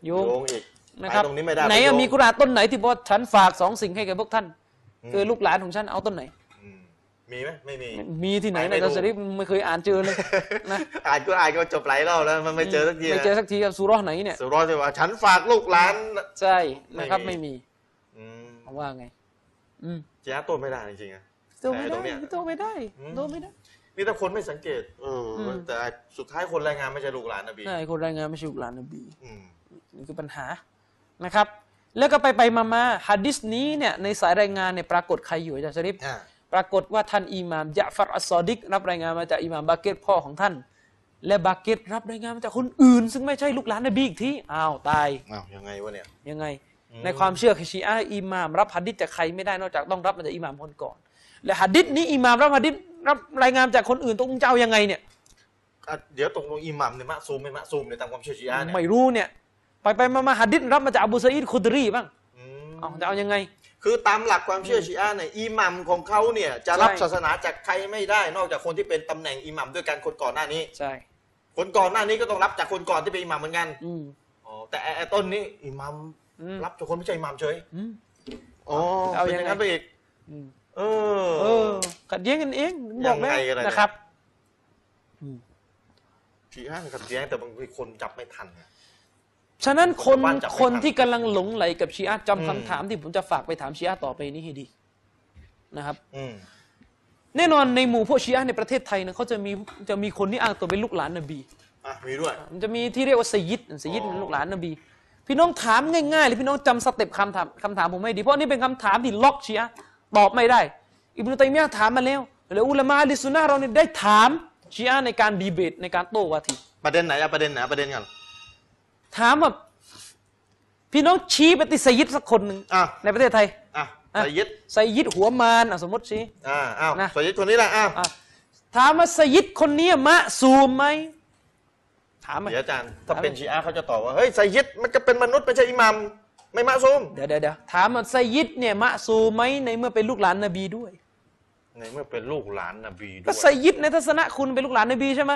อีกนะครับไหนมีกุรอานต้นไหนที่บอกฉันฝากสองสิ่งให้แกพวกท่านคือลูกหลานของฉันเอาต้นไหนมีไหมไม่มีที่ไหนในอัลกุรอานไม่เคยอ่านเจอเลยนะอ่านกุรอานก็จบหลายรอบแล้วมันไม่เจอสักทีครับซูเราะห์ไหนเนี่ยซูเราะห์ที่ว่าฉันฝากลูกหลานใช่นะครับไม่มีว่าไงเจ้าตัวไม่ได้จริงๆนะตัวไม่ได้นี่แต่คนไม่สังเกตแต่สุดท้ายคนรายงานไม่ใช่ลูกหลานนบีใช่คนรายงานไม่ใช่ลูกหลานนบีนี่คือปัญหานะครับแล้วก็ไปมาหะดีษนี้เนี่ยในสายรายงานเนี่ยปรากฏใครอยู่อาจารย์ชริฟปรากฏว่าท่านอิหม่ามยะฟัรอัสซอดิกรับรายงานมาจากอิหม่ามบาเกตพ่อของท่านและบาเกตรับรายงานมาจากคนอื่นซึ่งไม่ใช่ลูกหลานนบีอีกทีตายยังไงวะเนี่ยยังไงในความเชื่อของชีอะห์อิหม่ามรับหะดีษจากใครไม่ได้นอกจากต้องรับมาจากอิหม่ามคนก่อนและหะดีษนี้อิหม่ามรับหะดีษรับรายงานจากคนอื่นตรงเจ้ายังไงเนี่ยเดี๋ยวตรงอิหม่ามเนี่ยมะซูมไม่มะซูมในตามความเชื่อชีอะห์เนี่ยไม่รู้เนี่ยไปมาหะดีษรับมาจากอบูซะอีดคุดรีบ้างจะเอายังไงคือตามหลักความเชื่อชีอะห์เนี่ยอิหม่ามของเขาเนี่ยจะรับศาสนาจากใครไม่ได้นอกจากคนที่เป็นตำแหน่งอิหม่ามด้วยกันคนก่อนหน้านี้ใช่คนก่อนหน้านี้ก็ต้องรับจากคนก่อนที่เป็นอิหม่ามเหมือนกันแต่ไอ้ต้นนี้อิหม่ามรับจากคนไม่ใช่อิหม่ามเฉยเอาอย่างนั้นไปอีกขัดแย้งกันเองบอกแล้วนะครับชี้ห้างขัดแย้งแต่บางทีคนจับไม่ทันฉะนั้นคนที่กำลังหลงไหลกับชีอะห์จำคำถามที่ผมจะฝากไปถามชีอะห์ต่อไปนี้ให้ดีนะครับแน่นอนในหมู่พวกชีอะห์ในประเทศไทยนะเขาจะมีคนที่อ้างตัวเป็นลูกหลานนบีมีด้วยมันจะมีที่เรียกว่าสัยยิดเป็นลูกหลานนบีพี่น้องถามง่ายๆเลยพี่น้องจำสเต็ปคำถามผมไม่ดีเพราะนี่เป็นคำถามที่ล็อกชีอะห์ตอบไม่ได้อิบนุตัยมียะห์ถามมาแล้วแล้วอุลามะฮ์ลิซุนนะห์เราเนี่ยได้ถามชีอะห์ในการดีเบตในการโต้วาทีประเด็นไหนก่อนถามว่าพี่น้องชี้ไปที่สัยยิดสักคนหนึ่งในประเทศไทยสัยยิดหัวมารสมมติชี้สัยยิดคนนี้แหละถามว่าสัยยิดคนนี้มะซูมไหมถามอาจารย์ถ้าเป็นชีอะห์เขาจะตอบว่าเฮ้ยไซยิดมันก็เป็นมนุษย์ไม่ใช่อิหม่ามไม่มะซูมเดี๋ยวถามว่าไซยิดเนี่ยมะซูมไหมในเมื่อเป็นลูกหลานนบีด้วย ในเมื่อเป็นลูกหลานนบีด้วยไซยิดในทัศนะคุณเป็นลูกหลานนบีใช่ไหม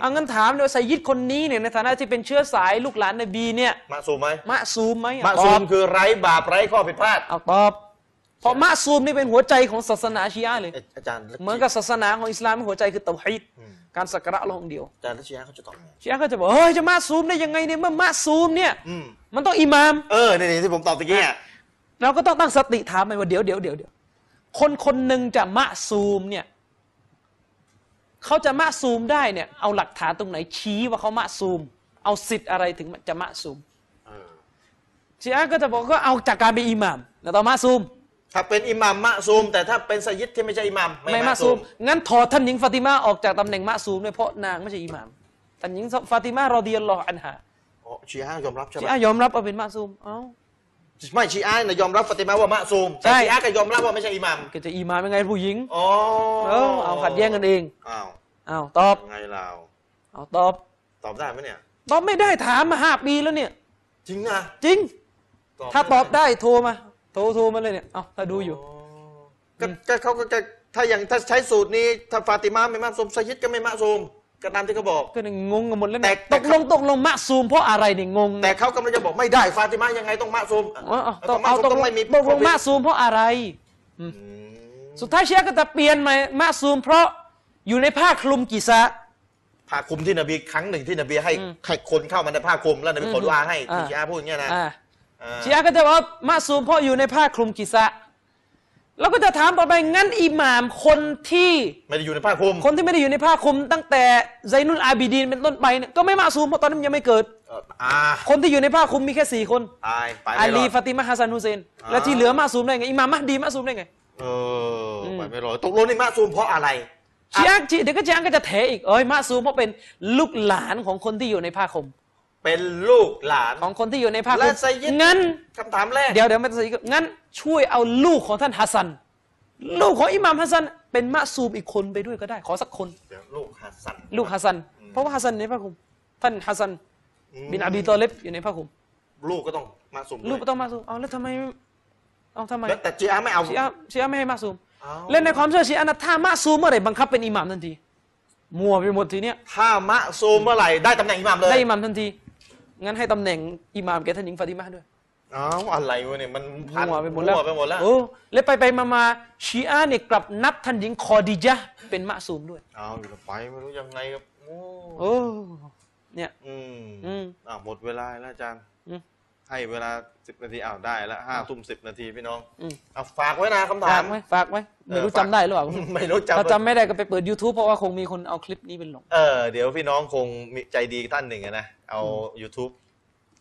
เอางั้นถามเลยว่าไซยิดคนนี้เนี่ยในฐานะที่เป็นเชื้อสายลูกหลานนบีเนี่ยมะซูมไหมมะซูมไหมมะซูมคือไร้บาปไร้ข้อผิดพลาดเอาตอบเพราะมะซูมนี่เป็นหัวใจของศาสนาชีอะห์เลยอาจารย์เหมือนกับศาสนาของอิสลามหัวใจคือเตาฮีดการสักการะอัลเลาะห์องค์เดียวอาจารย์ชีอะห์เขาจะตอบชีอะห์เขาจะบอกเฮ้ยจะมะซูมได้ยังไงเนี่ยเมื่อมะซูมเนี่ยมันต้องอิหม่ามนี่ที่ผมตอบตะกี้เนี่ยเราก็ต้องตั้งสติถามมันว่าเดี๋ยวคนคนหนึ่งจะมะซูมเนี่ยเขาจะมะซูมได้เนี่ยเอาหลักฐานตรงไหนชี้ว่าเขามะซูมเอาสิทธิ์อะไรถึงจะมะซูมชีอะห์ก็จะบอกก็เอาจากการเป็นอิหม่ามแล้วต่อมะซูมถ้าเป็นอิหม่ามมะซูมแต่ถ้าเป็นไซยิดที่ไม่ใช่อิหม่ามไม่มะซูมงั้นถอดท่านหญิงฟาติมาออกจากตำแหน่งมะซูมด้วยเพราะนางไม่ใช่อิหม่ามท่านหญิงฟาติมารอฎิยัลลอฮุอันฮาชีอะห์ยอมรับใช่ไหมชีอะห์ยอมรับว่าเป็นมะซูมเอ้าไม่ชีอะห์นะยอมรับฟาติมาว่ามะซูมแต่ชีอะห์ก็ยอมรับว่าไม่ใช่อิหม่ามก็จะอิหม่ามยังไงผู้หญิงเอาขัดแย้งกันเองอ้าวตอบไงเราเอาตอบได้ไหมเนี่ยตอบไม่ได้ถามมา5 ปีแล้วเนี่ยจริงนะจริงถ้าตอบได้โทรมาเลยเนี่ยเอาถ้าดูอยู่ก็เขาก็ถ้าอย่างถ้าใช้สูตรนี้ถ้าฟาติมาไม่มะซูมไซยิดก็ไม่มะซูมก็ตามที่เขาบอกก็งงกันหมดแล้วแต่ตกลงมะซูมเพราะอะไรเนี่ยงงแต่เขากำลังจะบอกไม่ได้ฟาติมายังไงต้องมะซูมต้องไม่มีตกลงมะซูมเพราะอะไรสุดท้ายเชียก็จะเปลี่ยนใหม่มะซูมเพราะอยู่ในผ้าคลุมกิซะผ้าคลุมที่นบีครั้งหนึ่งที่นบีให้คนเข้ามาในผ้าคลุมแล้วนบีขอดุอาให้เชียพูดอย่างเงี้ยนะเชียก็จะบอกมะซูมเพราะอยู่ในผ้าคลุมกิซะแล้วก็จะถามต่อไปงั้นอิหม่ามคนที่ไม่ได้อยู่ในผ้าคลุมตั้งแต่ไซนุลอาบิดีนเป็นต้นไปเนี่ยก็ไม่มะซูมเพราะตอนนั้นยังไม่เกิดคนที่อยู่ในผ้าคลุมมีแค่4 คนอาลีฟาติมาฮะซันฮุเซนและที่เหลือมะซูมได้ไงอิหม่ามมะดีมะซูมได้ไงไปไม่รอตกลงนี่มะซูมเพราะอะไรเดี๋ยวก็เชียก็จะเถะอีกมะซูมเพราะเป็นลูกหลานของคนที่อยู่ในผ้าคลุมเป็นลูกหลานของคนที่อยู่ในภาคและไซยิดงั้นคำถามแรกเดี๋ยวไม่ต้องไซยิดงั้นช่วยเอาลูกของท่านฮัสซันลูกของอิหม่ามฮัสซันเป็นมะซูมอีกคนไปด้วยก็ได้ขอสักคนลูกฮัสซันเพราะว่าฮัสซันในภาคคุมท่านฮัสซันบินอบีตอลิบอยู่ในภาคคุมลูกก็ต้องมะซูมเอาแล้วทำไมแต่ชีอะห์ไม่เอาชีอะห์ไม่ให้มะซูมและในความเชื่อชีอะห์นะถ้ามะซูมเมื่อไหร่บังคับเป็นอิหม่ามทันทีมัวไปหมดทีเนี้ยถ้ามะซูมเมื่อไหร่ได้ตำแหน่งอิหม่ามเลยได้อิหม่ามทันทีงั้นให้ตำแหน่งอิหม่ามแกท่านหญิงฟาติมาด้วยอะไรวะเนี่ยมันพันไปหมดแล้วแล้วไปมาชีอะห์เนี่ยกลับนับท่านหญิงคอดีญะห์เป็นมะซูมด้วยไปไม่รู้ยังไงครับเนี่ยหมดเวลาแล้วอาจารย์ให้เวลา10 นาทีได้แล้ว5 ทุ่ม 10 นาทีพี่น้องฝากไว้นะคำถามฝากไว้ไม่รู้จำได้หรือเปล่าถ้าจำไม่ได้ก็ไปเปิด YouTube เพราะว่าคงมีคนเอาคลิปนี้เป็นลงเดี๋ยวพี่น้องคงมีใจดีท่านหนึ่งนะเอา YouTube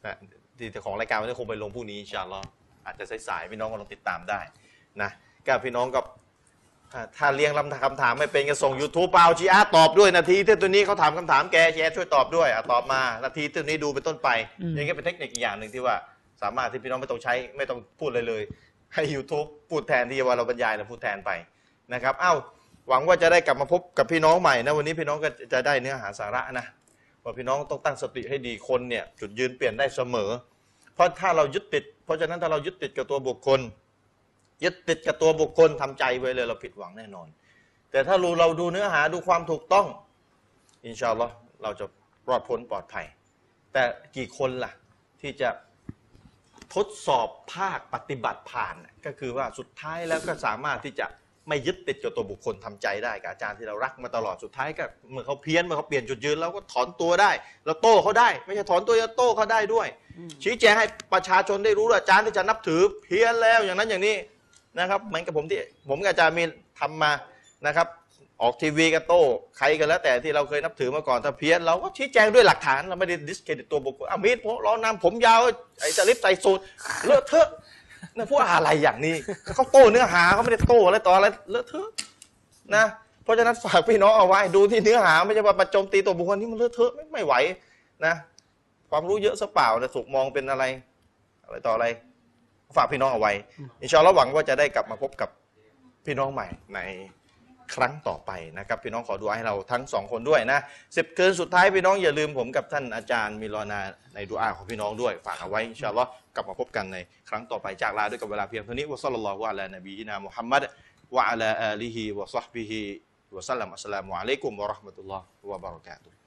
นะที่ของรายการวันนี้คงไปลงพรุ่งนี้อินชาอัลเลาะห์อาจจะสายๆพี่น้องก็ลองติดตามได้นะก็พี่น้องกับถ้าเรียงลำดับคำถามไม่เป็นก็ส่ง YouTube เปล่าชีอะห์ตอบด้วยนาทีที่ตัวนี้เขาถามคำถามแกชีอะห์ช่วยตอบด้วยตอบมานาทีที่ตัวนี้ดูเป็นต้นไปอย่างเงี้ยเป็นเทคนิคอีกอย่างหนึ่งที่ว่าสามารถที่พี่น้องไม่ต้องใช้ไม่ต้องพูดเลยให้ YouTube พูดแทนที่ว่าเราบรรยายเราพูดแทนไปนะครับหวังว่าจะได้กลับมาพบกับพี่น้องใหม่นะวันนี้พี่น้องก็จะได้เนื้อหาสาระนะว่าพี่น้องต้องตั้งสติให้ดีคนเนี่ยจุดยืนเปลี่ยนได้เสมอเพราะถ้าเรายึดติดเพราะฉะนั้นถ้าเรายึดติดกับตัวบุคคลทำใจไว้เลยเราผิดหวังแน่นอนแต่ถ้าเราดูเนื้อหาดูความถูกต้องอินชาอัลลอฮ์เราจะรอดพ้นปลอดภัยแต่กี่คนล่ะที่จะทดสอบภาคปฏิบัติผ่านก็คือว่าสุดท้ายแล้วก็สามารถที่จะไม่ยึดติดกับตัวบุคคลทำใจได้กับอาจารย์ที่เรารักมาตลอดสุดท้ายก็เมื่อเขาเพี้ยนเมื่อเขาเปลี่ยนจุดยืนเราก็ถอนตัวได้เราโต้เขาได้ไม่ใช่ถอนตัวเราโต้เขาได้ด้วยชี้แจงให้ประชาชนได้รู้ว่าอาจารย์ที่จะนับถือเพี้ยนแล้วอย่างนั้นอย่างนี้นะครับเหมือนกับผมที่ผมกับอาจารย์มีทำมานะครับออกทีวีกับโต้ใครกันแล้วแต่ที่เราเคยนับถือมาก่อนถ้าเพี้ยนเราก็ชี้แจงด้วยหลักฐานเราไม่ได้ดิสเครดิตตัวบุคคลมีดผมร้อนน้ำผมยาวไอ้สลิปใส่สูทเลอะเทอะนะพวกอะไรอย่างนี้เขาโต้เนื้อหาเขาไม่ได้โต้อะไรต่ออะไรเลอะเทอะนะเพราะฉะนั้นฝากพี่น้องเอาไว้ดูที่เนื้อหาไม่ใช่ว่าประจมตีตัวบุคคลที่มันเลอะเทอะไม่ไหวนะความรู้เยอะซะเปล่าแต่ถูกมองเป็นอะไรต่ออะไรฝากพี่น้องเอาไว้อินชาอัลเลาะห์หวังว่าจะได้กลับมาพบกับพี่น้องใหม่ในครั้งต่อไปนะครับพี่น้องขอดุอาให้เราทั้ง2 คนด้วยนะ10 คืนสุดท้ายพี่น้องอย่าลืมผมกับท่านอาจารย์มิลอนาในดุอาของพี่น้องด้วยฝากเอาไว้อินชาอัลเลาะห์กลับมาพบกันในครั้งต่อไปจากลาด้วยกับเวลาเพียงเท่านี้วะศ็อลลัลลอฮุอะลานบีญินามุฮัมมัด วะอะลาอาลิฮิวะศ็อห์บิฮิวะซัลลัม อัสสลามุอะลัยกุม วะเราะห์มะตุลลอฮิ วะบะเราะกาตุฮ์